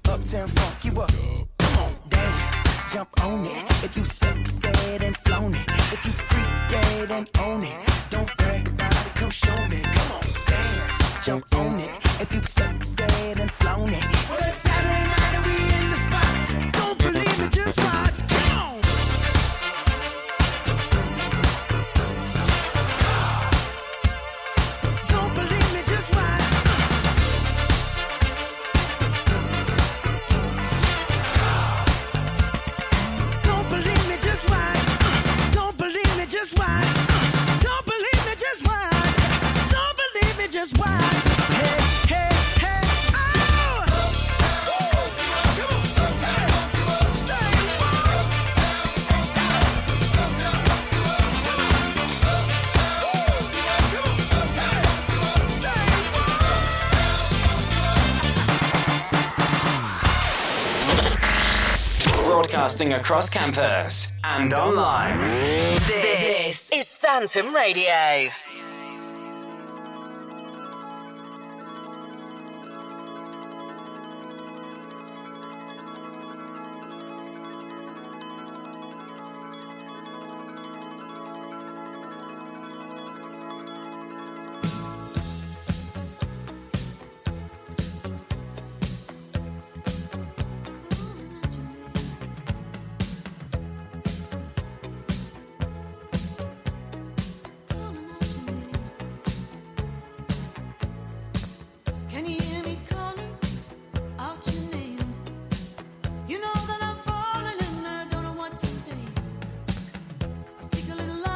Uptown, funk you up. Come on, dance. Jump on it, if you sexed and flown it, if you freak dead and own it, don't brag about it, come show me, come on, dance, jump on it, if you sexed and flown it, well it's Saturday night and we in the spot, don't believe it, just watch, come on, don't believe me, just watch. Just watch. Don't believe me, just watch. Don't believe me, just watch. Hey, hey, hey, oh! Come on, say what? Come on, broadcasting across campus and online. This is Phantom Radio. Little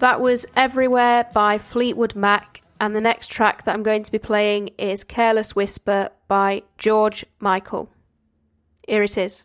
That was Everywhere by Fleetwood Mac, and the next track that I'm going to be playing is Careless Whisper by George Michael. Here it is.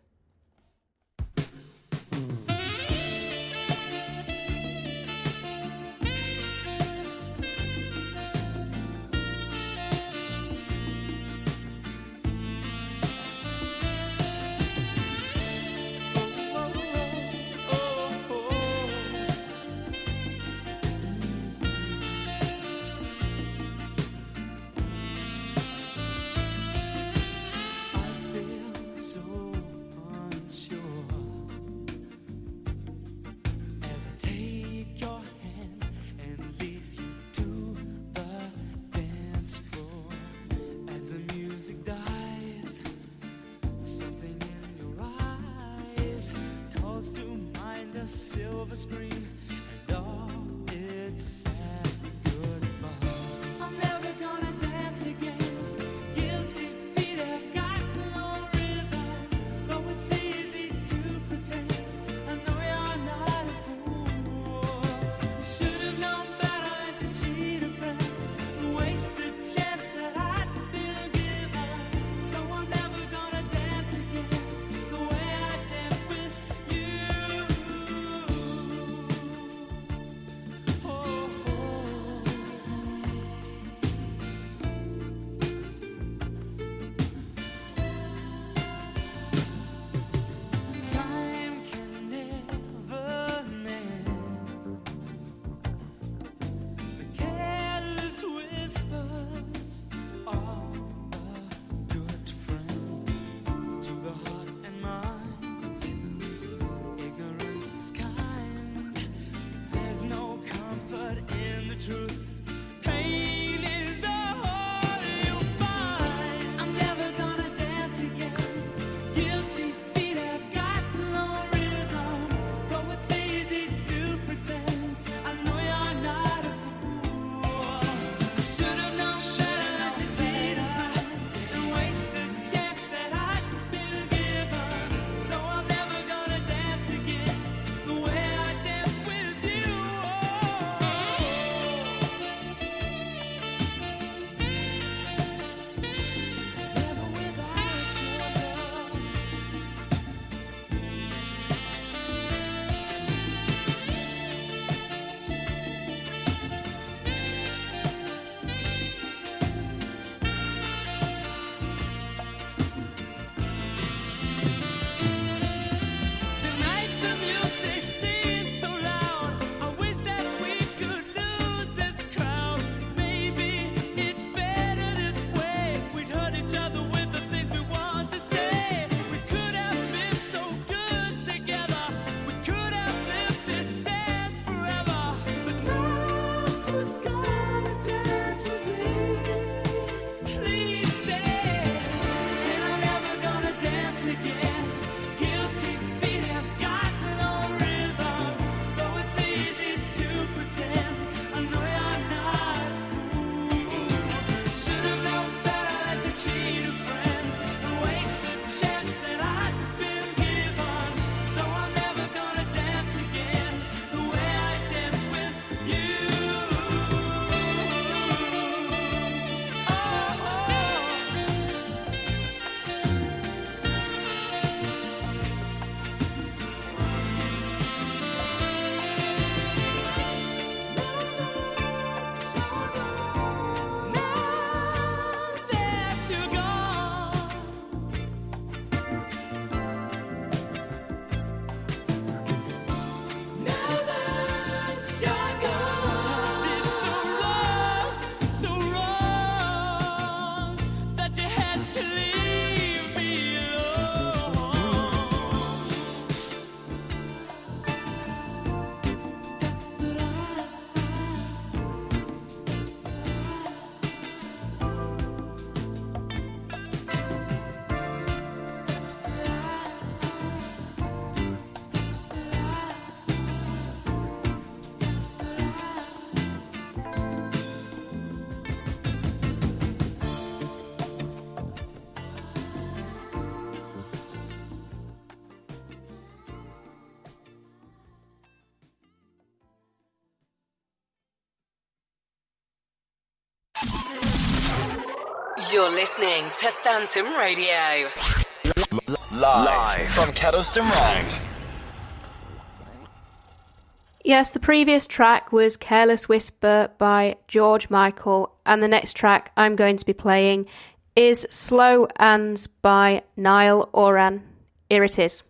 You're listening to Phantom Radio. Live from Kettleston Road. Yes, the previous track was Careless Whisper by George Michael, and the next track I'm going to be playing is Slow Hands by Niall Horan. Here it is.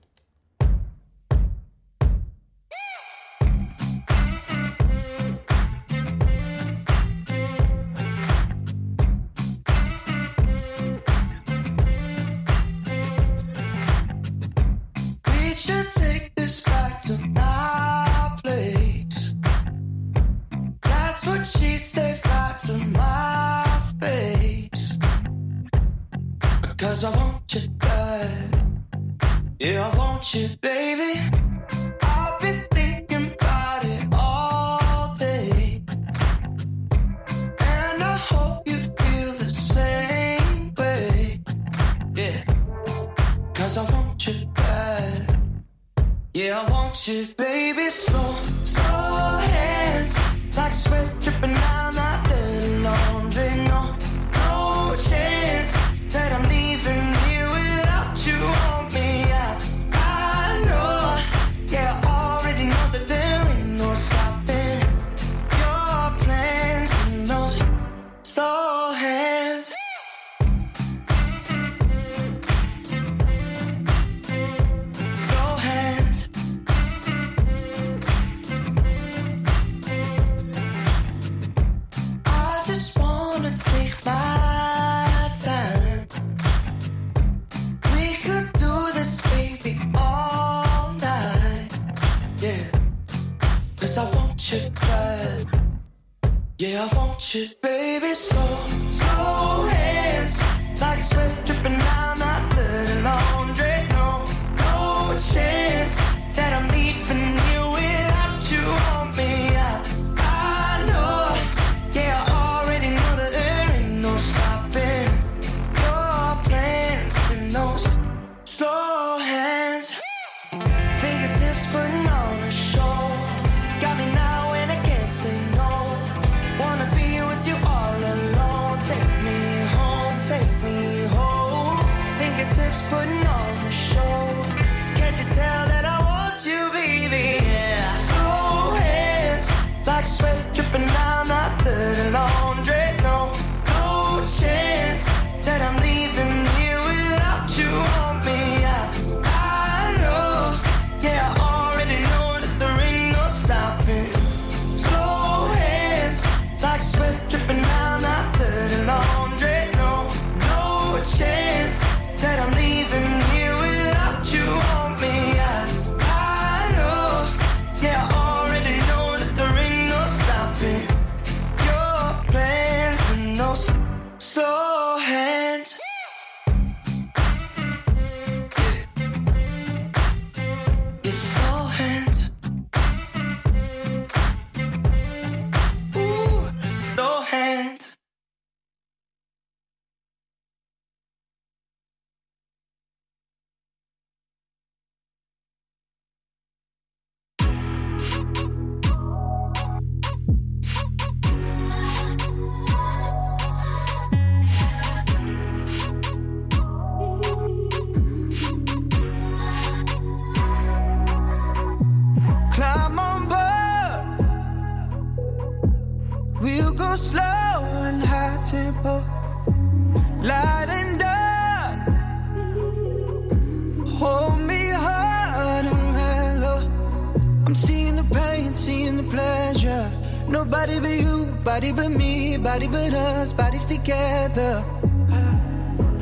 Body but us, bodies together.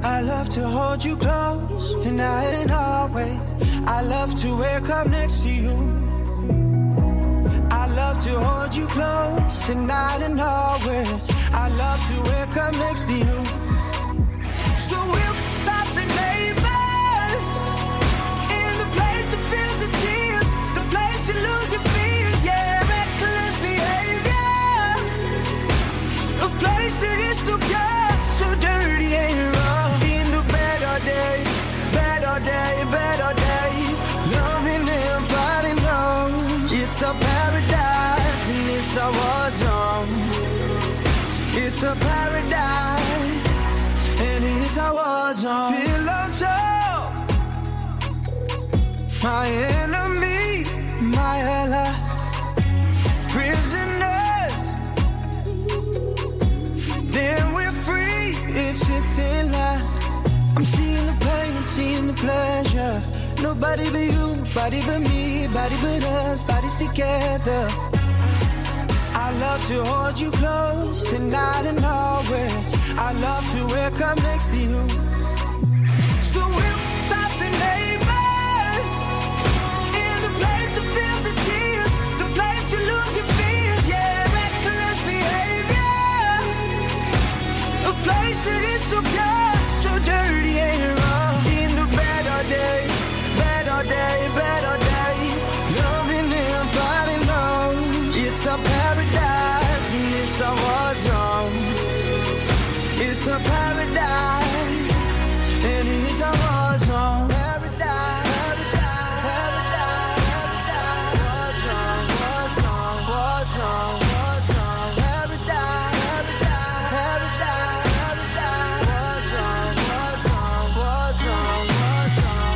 I love to hold you close, tonight and always. I love to wake up next to you. I love to hold you close, tonight and always. I love to wake up next to you. So we'll stop the neighbors in the place that feels the tears, the place you lose your fears, yeah. A place that is so pure, so dirty and raw. In the better day, better day, better day. Loving and fighting on. It's a paradise and it's a war zone. It's a paradise And here's how I was on Pillow Joe. My enemy, my ally. Prisoners, then we're free. It's a thin line. I'm seeing the pain, seeing the pleasure. Nobody but you, body but me, body but us, bodies together. I love to hold you close tonight and always. I love to wake up next to you. So we'll stop the neighbors in the place that feels the tears, the place you lose your fears, yeah, reckless behavior, a place that is so pure, so dirty and wrong. In the better day, better day, better day, loving and fighting on. It's a paradise and it's a war zone. It's a paradise and it's a war zone. Paradise, paradise, paradise, paradise, war zone, war zone, war zone, war zone. Paradise, paradise, paradise, paradise, war zone, war zone, war zone,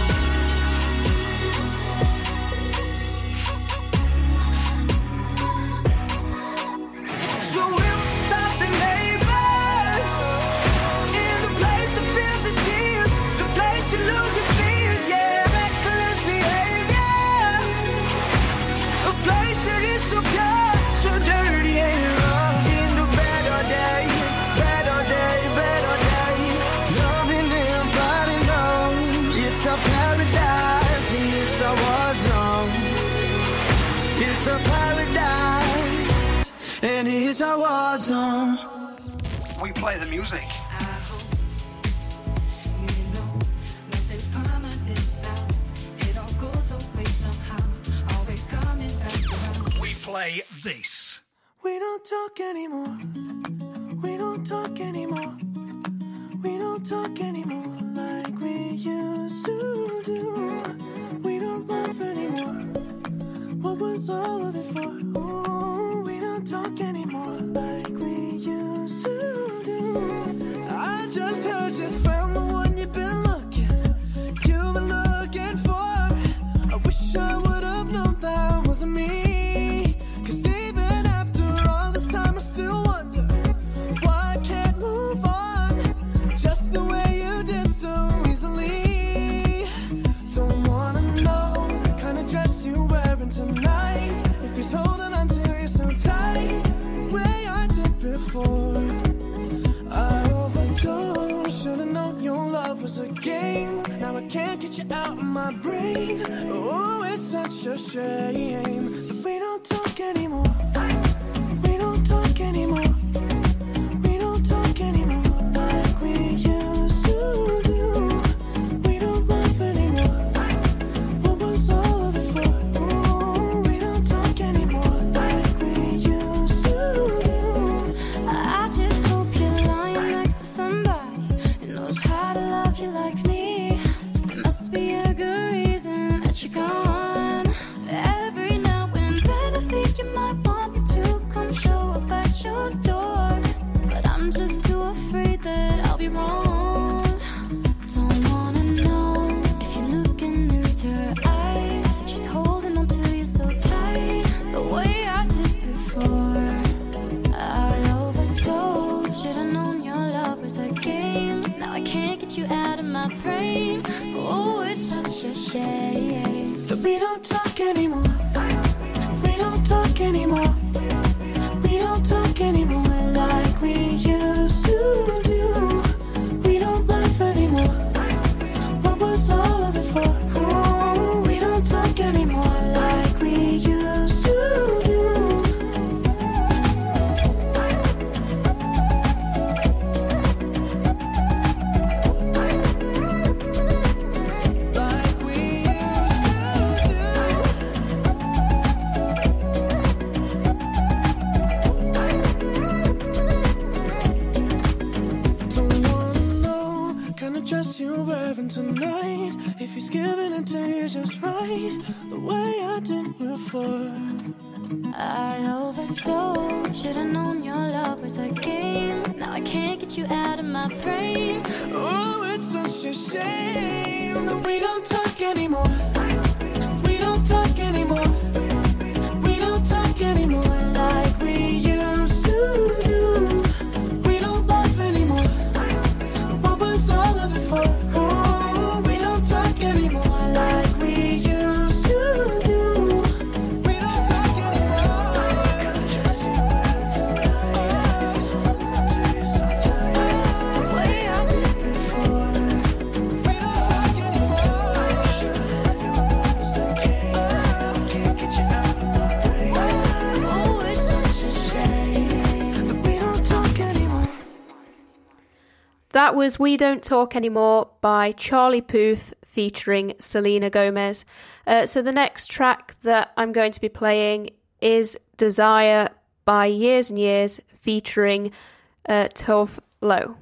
war zone. So we'll stop the neighbors in the place that feels the tears, the place you lose your fears, yeah, reckless behavior, a place that is so pure, so dirty and wrong. In the better day, better day, better day, loving and fighting on. It's a paradise and it's a war zone. It's a paradise and it's a war zone. We play the music. We play this. We don't talk anymore. We don't talk anymore. We don't talk anymore like we used to do. We don't laugh anymore. What was all of it for? Ooh, we don't talk anymore like we used to do. I just heard you found the one you've been looking. You've been looking for. I wish I would have known that wasn't me. I overdosed. Should've known your love was a game. Now I can't get you out of my brain. Oh, it's such a shame. We don't talk anymore. We don't talk anymore. We don't talk anymore like we used to do. We don't laugh anymore. What was all of it for? Oh, we don't talk anymore like we used to do. Like me, there must be a good reason that you're gone. Every now and then I think you might want me to come show up at your door, but I'm just too afraid that I'll be wrong. Don't wanna know if you're looking into her eyes, if she's holding on to you so tight, the way I did before. I overdosed, should've known your love was a game. Now I can't get you out of my brain. Oh, it's such a shame that we don't talk anymore. We don't talk anymore. We don't talk anymore like we used to do. We don't laugh anymore. What was all of it for? Oh, we don't talk anymore like we used to do. Dress you're wearing tonight, if he's giving it to you just right, the way I did before. I overdosed, should've known your love was a game. Now I I can't get you out of my brain. Oh, it's such a shame that we don't talk anymore. We don't talk anymore. We don't talk anymore like we used to do. We don't love anymore. What was all of it for? Oh, we don't talk anymore like we used to do. We don't talk anymore the way I did before. We don't talk anymore. Oh, it's such a shame that we don't talk anymore. That was We Don't Talk Anymore by Charlie Puth featuring Selena Gomez. Uh, so the next track that I'm going to be playing is Desire by Years and Years featuring uh, Tove Lo.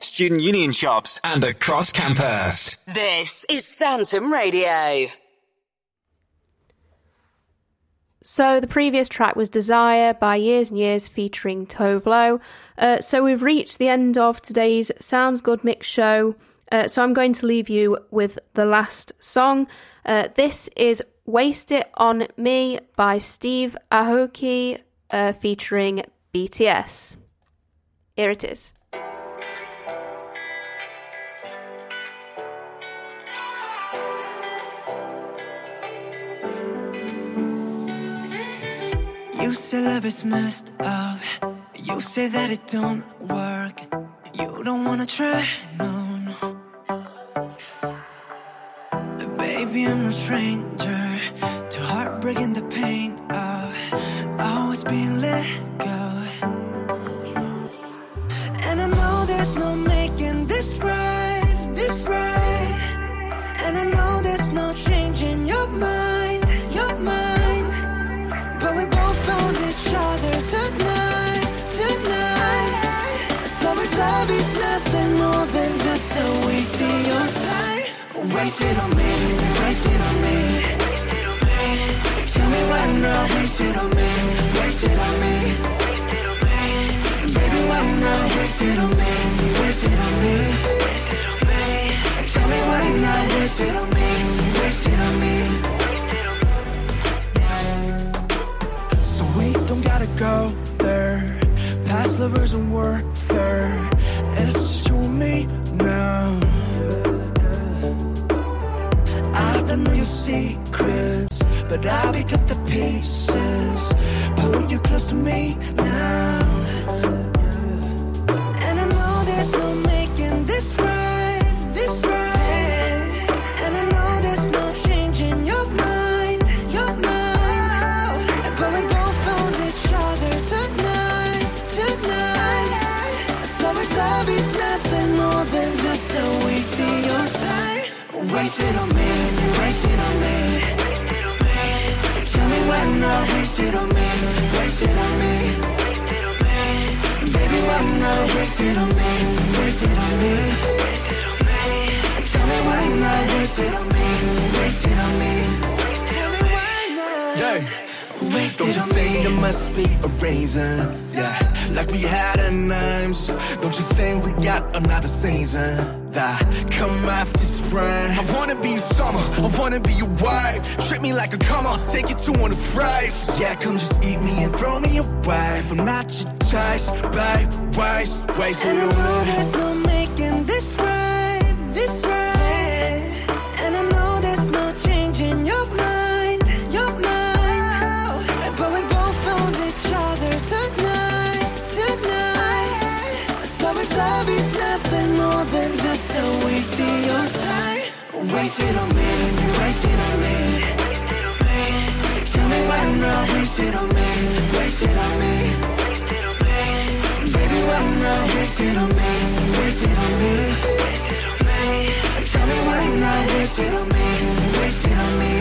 Student union shops and across campus. This is Phantom Radio. So the previous track was Desire by Years and Years featuring Tove Lo. Uh, so we've reached the end of today's Sounds Good Mix show. Uh, so I'm going to leave you with the last song. Uh, this is Waste It On Me by Steve Aoki uh, featuring B T S. Here it is. You say love is messed up. You say that it don't work. You don't wanna try, no, no. Baby, I'm no stranger to heartbreak and the pain of always being let go. And I know there's no making this right, this right. And I know there's no changing your mind, your mind. But we both found each other tonight, tonight. So it's love is nothing more than just a waste of your time. Waste it on me, waste it on me. Tell me right now, waste it on me, waste it on me. Baby, right now, waste it on me, waste it on me. Tell me right now, waste it on me, waste it on me. So we don't gotta go there, past lovers and warfare. It's just you and me now. I don't know your secrets, but I pick up the pieces. Pull you close to me now. And I know there's no making this right, this right. And I know there's no changing your mind, your mind. But we both found each other tonight, tonight. So it's love is nothing more than just a waste of your time. Waste it on me, waste it on me. Tell me why not, waste it on me, waste it on me. Baby, why not, waste it on me, waste it on me. Tell me why not, waste it on me, waste it on me. Tell me why not, yeah. Waste it on me. Don't you think there must be a reason, yeah. Like we had a names. Don't you think we got another season? Come after spring. I wanna be your summer, I wanna be your wife. Treat me like a come on, take it to one of fries. Yeah, come just eat me and throw me away. If I'm not your choice, bye, wise, waste it on me. And I know there's no making this right, this right. And I know there's no changing your mind, your mind. But we both found each other tonight, tonight. So it's love is nothing more than just waste your time. Waste it on me, waste it on me. Tell me why not, waste it on me, waste it on me. Baby, why not, waste it on me, waste it on me. Tell me why not, waste it on me, waste it on me.